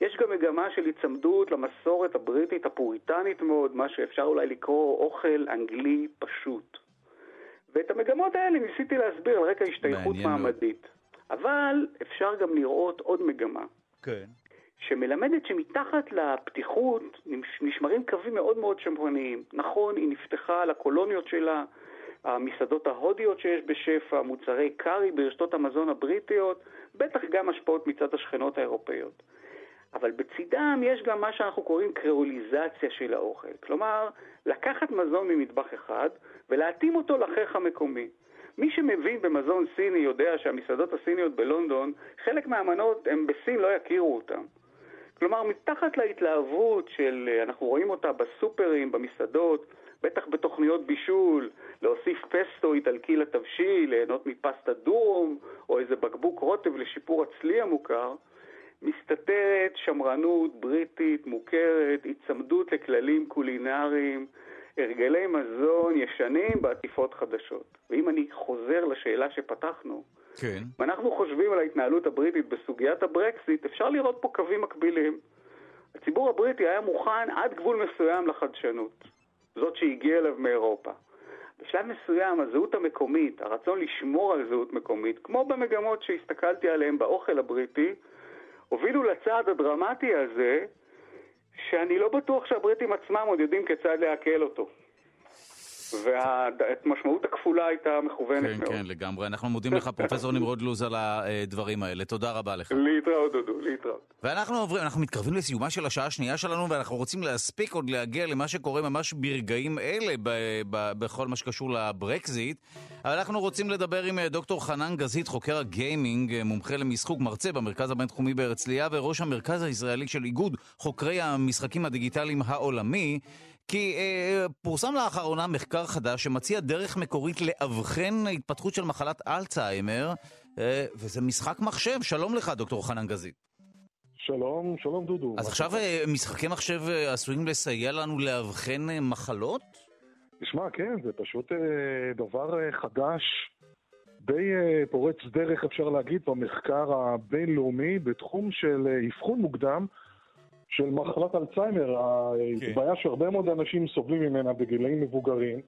יש גם מגמה של היצמדות למסורת הבריטית הפוריטנית מאוד, מה שאפשר אולי לקרוא אוכל אנגלי פשוט. ואת המגמות האלה ניסיתי להסביר על רקע השתייכות מעמדית. אבל אפשר גם לראות עוד מגמה. כן. שמלמדת שמתחת לפתיחות נשמרים קווים מאוד מאוד שמרניים. נכון, היא נפתחה לקולוניות שלה, המסעדות ההודיות שיש בשפע, מוצרי קרי ברשתות המזון הבריטיות, בטח גם השפעות מצד השכנות האירופאיות. אבל בצדם יש גם מה שאנחנו קוראים קראוליזציה של האוכל. כלומר, לקחת מזון ממטבח אחד ולהתאים אותו לחך המקומי. מי שמבין במזון סיני יודע שהמסעדות הסיניות בלונדון, חלק מהמנות הם בסין לא יכירו אותם. כלומר, מתחת להתלהבות של, אנחנו רואים אותה בסופרים, במסעדות, בטח בתוכניות בישול, להוסיף פסטו איטלקי לתבשיל, ליהנות מפסטה דורום, או איזה בקבוק רוטב לשיפור הצלי המוכר, מסתתרת שמרנות בריטית מוכרת, הצמדות לכללים קולינריים, הרגלי מזון ישנים בעטיפות חדשות. ואם אני חוזר לשאלה שפתחנו, כן. ואנחנו חושבים על ההתנהלות הבריטית בסוגיית הברקסיט, אפשר לראות פה קווים מקבילים. הציבור הבריטי היה מוכן עד גבול מסוים לחדשנות, זאת שהגיעה אליו מאירופה. בשלב מסוים הזהות המקומית, הרצון לשמור על זהות מקומית, כמו במגמות שהסתכלתי עליהן באוכל הבריטי, הובילו לצעד הדרמטי הזה, שאני לא בטוח שהבריטים עצמם עוד יודעים כיצד להקל אותו. והמשמעות הכפולה הייתה מכוונת מאוד. כן, כן, לגמרי. אנחנו מודים לך, פרופסור נמרוד לוז, על הדברים האלה. תודה רבה לך. להתראות, דודו, להתראות. ואנחנו עוברים, אנחנו מתקרבים לסיומה של השעה השנייה שלנו, ואנחנו רוצים להספיק עוד להגיע למה שקורה ממש ברגעים אלה, בכל מה שקשור לברקזיט. אבל אנחנו רוצים לדבר עם דוקטור חנן גזית, חוקר הגיימינג, מומחה למשחוק, מרצה במרכז הבינתחומי בהרצליה, וראש המרכז הישראלי של איגוד חוקרי המשחקים הדיגיטליים העולמי, כי אה, פורסם לאחרונה מחקר חדש שמציע דרך מקורית לאבחן התפתחות של מחלת אלצהיימר, אה, וזה משחק מחשב. שלום לך, דוקטור חנן גזית. שלום, שלום דודו. אז עכשיו אה, משחקי מחשב אה, עשויים לסייע לנו לאבחן אה, מחלות? תשמע, כן, זה פשוט אה, דבר אה, חדש, די אה, פורץ דרך, אפשר להגיד, במחקר הבינלאומי, בתחום של אה, אבחון מוקדם, של מחלת אלצהיימר, okay. הבעיה שהרבה מאוד אנשים סובלים ממנה בגילאים מבוגרים.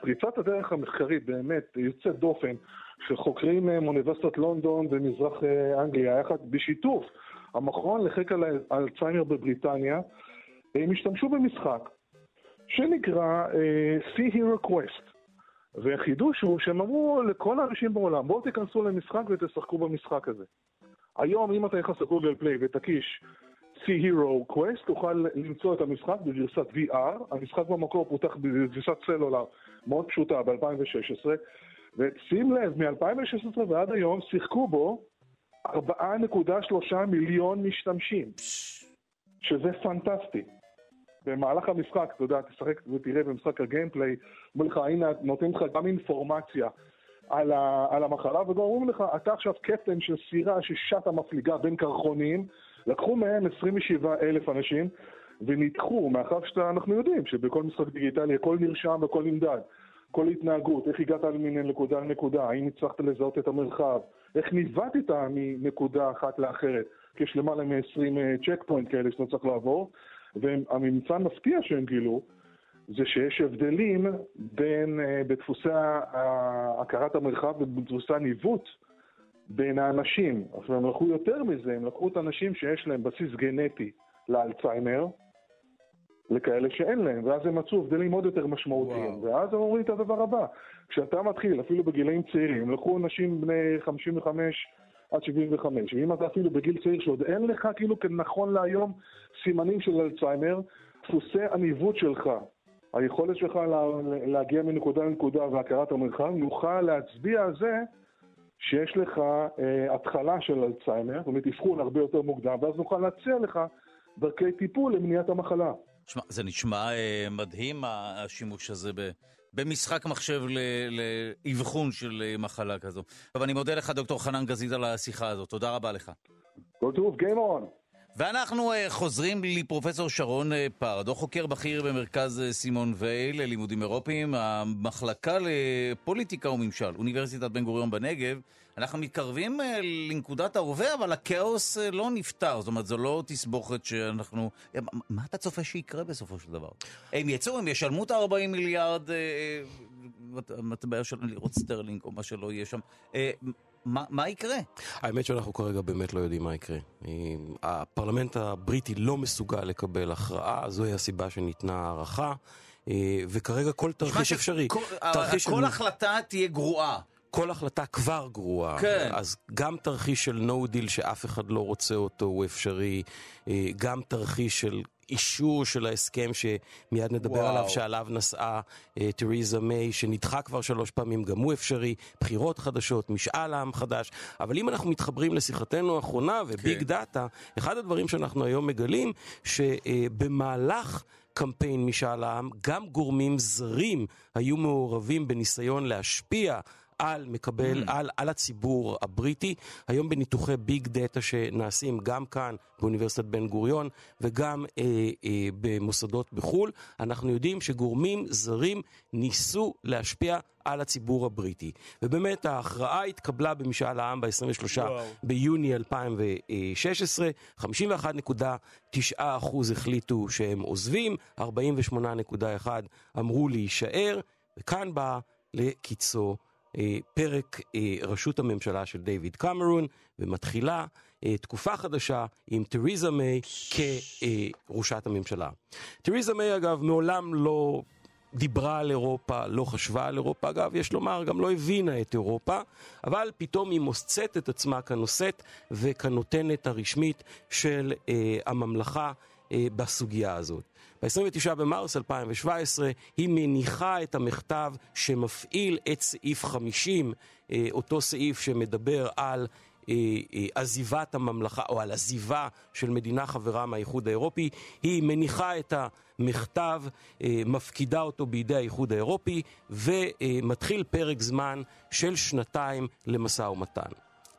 פריצת הדרך המחקרית באמת יוצאת דופן, שחוקרים מאוניברסיטת לונדון ומזרח אנגליה, יחד בשיתוף המכון לחקר אלצהיימר בבריטניה, הם השתמשו במשחק שנקרא Sea Hero Quest. והחידוש הוא שהם אמרו לכל האנשים בעולם, בואו תיכנסו למשחק ותשחקו במשחק הזה. היום אם אתה יחס לגוגל פליי ותקיש Sea Hero Quest, תוכל למצוא את המשחק בגרסת וי אר. המשחק במקור פותח בגרסת סלולר מאוד פשוטה ב-אלפיים ושש עשרה, ושים לב, מ-אלפיים ושש עשרה ועד היום שיחקו בו ארבע נקודה שלוש מיליון משתמשים, שזה פנטסטי. במהלך המשחק, אתה יודע, תשחק ותראה במשחק הגיימפליי, אומרים לך, הנה נותנים לך גם אינפורמציה על, ה- על המחלה, וגם אומרים לך, אתה עכשיו קפטן של סירה ששטה מפליגה בין קרחונים, לקחו מהם עשרים ושבעה אלף אנשים וניתחו, מאחר שאנחנו יודעים שבכל משחק דיגיטלי הכל נרשם וכל נמדד, כל התנהגות, איך הגעת מן נקודה לנקודה, האם הצלחת לזהות את המרחב, איך ניווטת מנקודה אחת לאחרת, כי יש למעלה מ-עשרים צ'קפוינט כאלה שלא צריך לעבור, והממצא מפתיע שהם גילו, זה שיש הבדלים בין, בדפוסי הכרת המרחב ובדפוסי הניווט, בין האנשים. אז הם לקחו יותר מזה, הם לקחו את האנשים שיש להם בסיס גנטי לאלצהיימר, לכאלה שאין להם, ואז הם מצאו הבדלים עוד יותר משמעותיים. ואז הם אומרים את הדבר הבא, כשאתה מתחיל, אפילו בגילאים צעירים, לקחו אנשים בני חמישים וחמש עד שבעים וחמש, ואם אתה אפילו בגיל צעיר שעוד אין לך, כאילו כנכון להיום, סימנים של אלצהיימר, דפוסי הניווט שלך, היכולת שלך לה, להגיע מנקודה לנקודה והכרת המרחב, נוכל להצביע על זה, שיש לך אה, התחלה של אלצהיימר, זאת אומרת, אבחון הרבה יותר מוקדם, ואז נוכל להציע לך דרכי טיפול למניעת המחלה. שמה, זה נשמע אה, מדהים, השימוש הזה ב, במשחק מחשב לאבחון של מחלה כזו. אבל אני מודה לך, דוקטור חנן גזית, על השיחה הזאת. תודה רבה לך. כל טוב, גיימון. ואנחנו חוזרים לפרופסור שרון פרדו, חוקר בכיר במרכז סימון וייל ללימודים אירופיים, המחלקה לפוליטיקה וממשל, אוניברסיטת בן גוריון בנגב. אנחנו מתקרבים לנקודת ההווה, אבל הכאוס לא נפטר, זאת אומרת, זו לא תסבוכת שאנחנו... מה אתה צופה שיקרה בסופו של דבר? הם יצאו, הם ישלמו את ארבעים מיליארד, מטבע של לירות סטרלינג או מה שלא יהיה שם. מה, מה יקרה? האמת שאנחנו כרגע באמת לא יודעים מה יקרה. הפרלמנט הבריטי לא מסוגל לקבל הכרעה, זוהי הסיבה שניתנה הערכה, וכרגע כל תרחיש אפשרי. כל, תרחיש כל של... החלטה תהיה גרועה. כל החלטה כבר גרועה, כן. אז גם תרחיש של no deal שאף אחד לא רוצה אותו הוא אפשרי, גם תרחיש של אישור של ההסכם שמיד נדבר וואו. עליו, שעליו נסעה אה, תריזה מיי, שנדחה כבר שלוש פעמים, גם הוא אפשרי, בחירות חדשות, משאל עם חדש, אבל אם אנחנו מתחברים לשיחתנו האחרונה וביג okay. דאטה, אחד הדברים שאנחנו היום מגלים, שבמהלך קמפיין משאל העם, גם גורמים זרים היו מעורבים בניסיון להשפיע על מקבל, mm. על, על הציבור הבריטי. היום בניתוחי ביג דאטה שנעשים גם כאן באוניברסיטת בן גוריון וגם אה, אה, במוסדות בחול, אנחנו יודעים שגורמים זרים ניסו להשפיע על הציבור הבריטי. ובאמת ההכרעה התקבלה במשאל העם ב-עשרים ושלושה וואו. ביוני אלפיים ושש עשרה, חמישים ואחת נקודה תשע אחוז החליטו שהם עוזבים, ארבעים ושמונה נקודה אחת אמרו להישאר, וכאן בא לקיצו פרק רשות הממשלה של דיוויד קמרון, ומתחילה תקופה חדשה עם תריזה מיי כראשת הממשלה. תריזה מיי, אגב, מעולם לא דיברה על אירופה, לא חשבה על אירופה, אגב, יש לומר, גם לא הבינה את אירופה, אבל פתאום היא מוצאת את עצמה כנושאת וכנותנת הרשמית של הממלכה בסוגיה הזאת. ב-עשרים ותשעה במרס אלפיים ושבע עשרה היא מניחה את המכתב שמפעיל את סעיף חמישים, אותו סעיף שמדבר על עזיבת הממלכה או על עזיבה של מדינה חברה מהאיחוד האירופי. היא מניחה את המכתב, מפקידה אותו בידי האיחוד האירופי, ומתחיל פרק זמן של שנתיים למשא ומתן.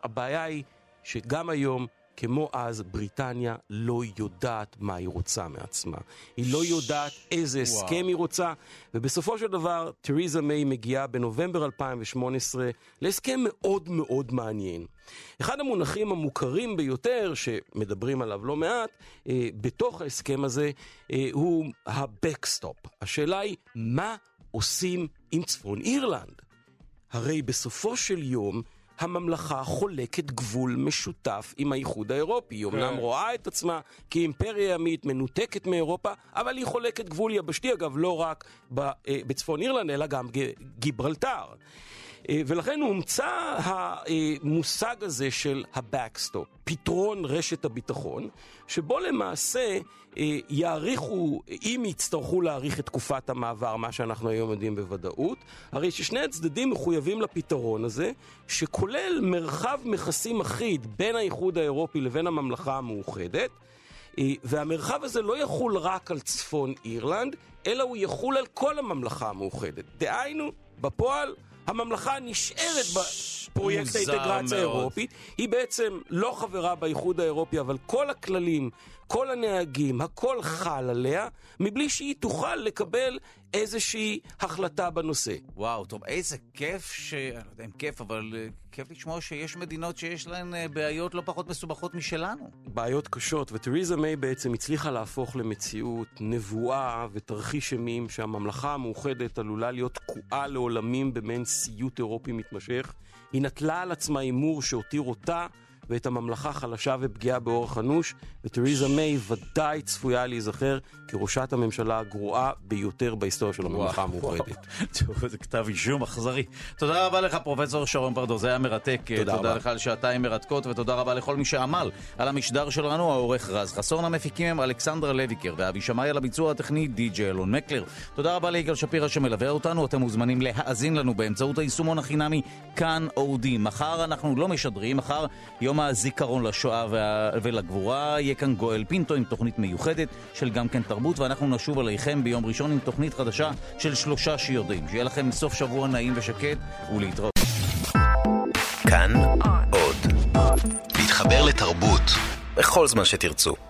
הבעיה היא שגם היום כמו אז, בריטניה לא יודעת מה היא רוצה מעצמה. היא לא יודעת איזה הסכם היא רוצה, ובסופו של דבר, תריזה מיי מגיעה בנובמבר אלפיים ושמונה עשרה להסכם מאוד מאוד מעניין. אחד המונחים המוכרים ביותר, שמדברים עליו לא מעט, בתוך ההסכם הזה, הוא הבקסטופ. השאלה היא, מה עושים עם צפון אירלנד? הרי בסופו של יום, הממלכה חולקת גבול משותף עם האיחוד האירופי. היא אומנם רואה את עצמה כאימפריה ימית מנותקת מאירופה, אבל היא חולקת גבול יבשתי, אגב, לא רק בצפון אירלנד, אלא גם גיברלטר. ולכן הומצא המושג הזה של הבקסטופ, פתרון רשת הביטחון, שבו למעשה יעריכו, אם יצטרכו להעריך את תקופת המעבר, מה שאנחנו היום יודעים בוודאות, הרי ששני הצדדים מחויבים לפתרון הזה, שכולל מרחב מכסים אחיד בין האיחוד האירופי לבין הממלכה המאוחדת, והמרחב הזה לא יחול רק על צפון אירלנד, אלא הוא יחול על כל הממלכה המאוחדת. דהיינו, בפועל, הממלכה נשארת בפרויקט האינטגרציה האירופית, היא בעצם לא חברה באיחוד האירופי, אבל כל הכללים, כל הנהגים, הכל חל עליה, מבלי שהיא תוכל לקבל איזושהי החלטה בנושא. וואו, טוב, איזה כיף ש... אני לא יודע אם כיף, אבל כיף לשמוע שיש מדינות שיש להן בעיות לא פחות מסובכות משלנו. בעיות קשות, ותריזה מיי בעצם הצליחה להפוך למציאות נבואה ותרחיש ימים שהממלכה המאוחדת עלולה להיות תקועה לעולמים במין סיוט אירופי מתמשך. היא נטלה על עצמה אימור שהותיר אותה ואת הממלכה חלשה ופגיעה באורח אנוש, ותריזה מיי ודאי צפויה להיזכר כראשת הממשלה הגרועה ביותר בהיסטוריה של הממלכה המאוחדת. זה כתב אישום אכזרי. תודה רבה לך, פרופסור שרון פרדו, זה היה מרתק. תודה לך על שעתיים מרתקות, ותודה רבה לכל מי שעמל על המשדר שלנו, העורך רז חסון, המפיקים הם אלכסנדרה לויקר ואבי שמאי, על הביצוע הטכני די-ג'יי אלון מקלר. תודה רבה ליגאל שפירא שמלווה אותנו. אתם מוזמנים להאזין לנו באמצעות היישומון החינמי כאן אודי. מחר אנחנו לא משדרים, מחר יום הזיכרון לשואה ולגבורה, יהיה כאן גואל פינטו עם תוכנית מיוחדת של גם כן תרבות, ואנחנו נשוב עליכם ביום ראשון עם תוכנית חדשה של שלושה שיודעים. שיהיה לכם סוף שבוע נעים ושקט, ולהתראות. כאן עוד להתחבר לתרבות בכל זמן שתרצו.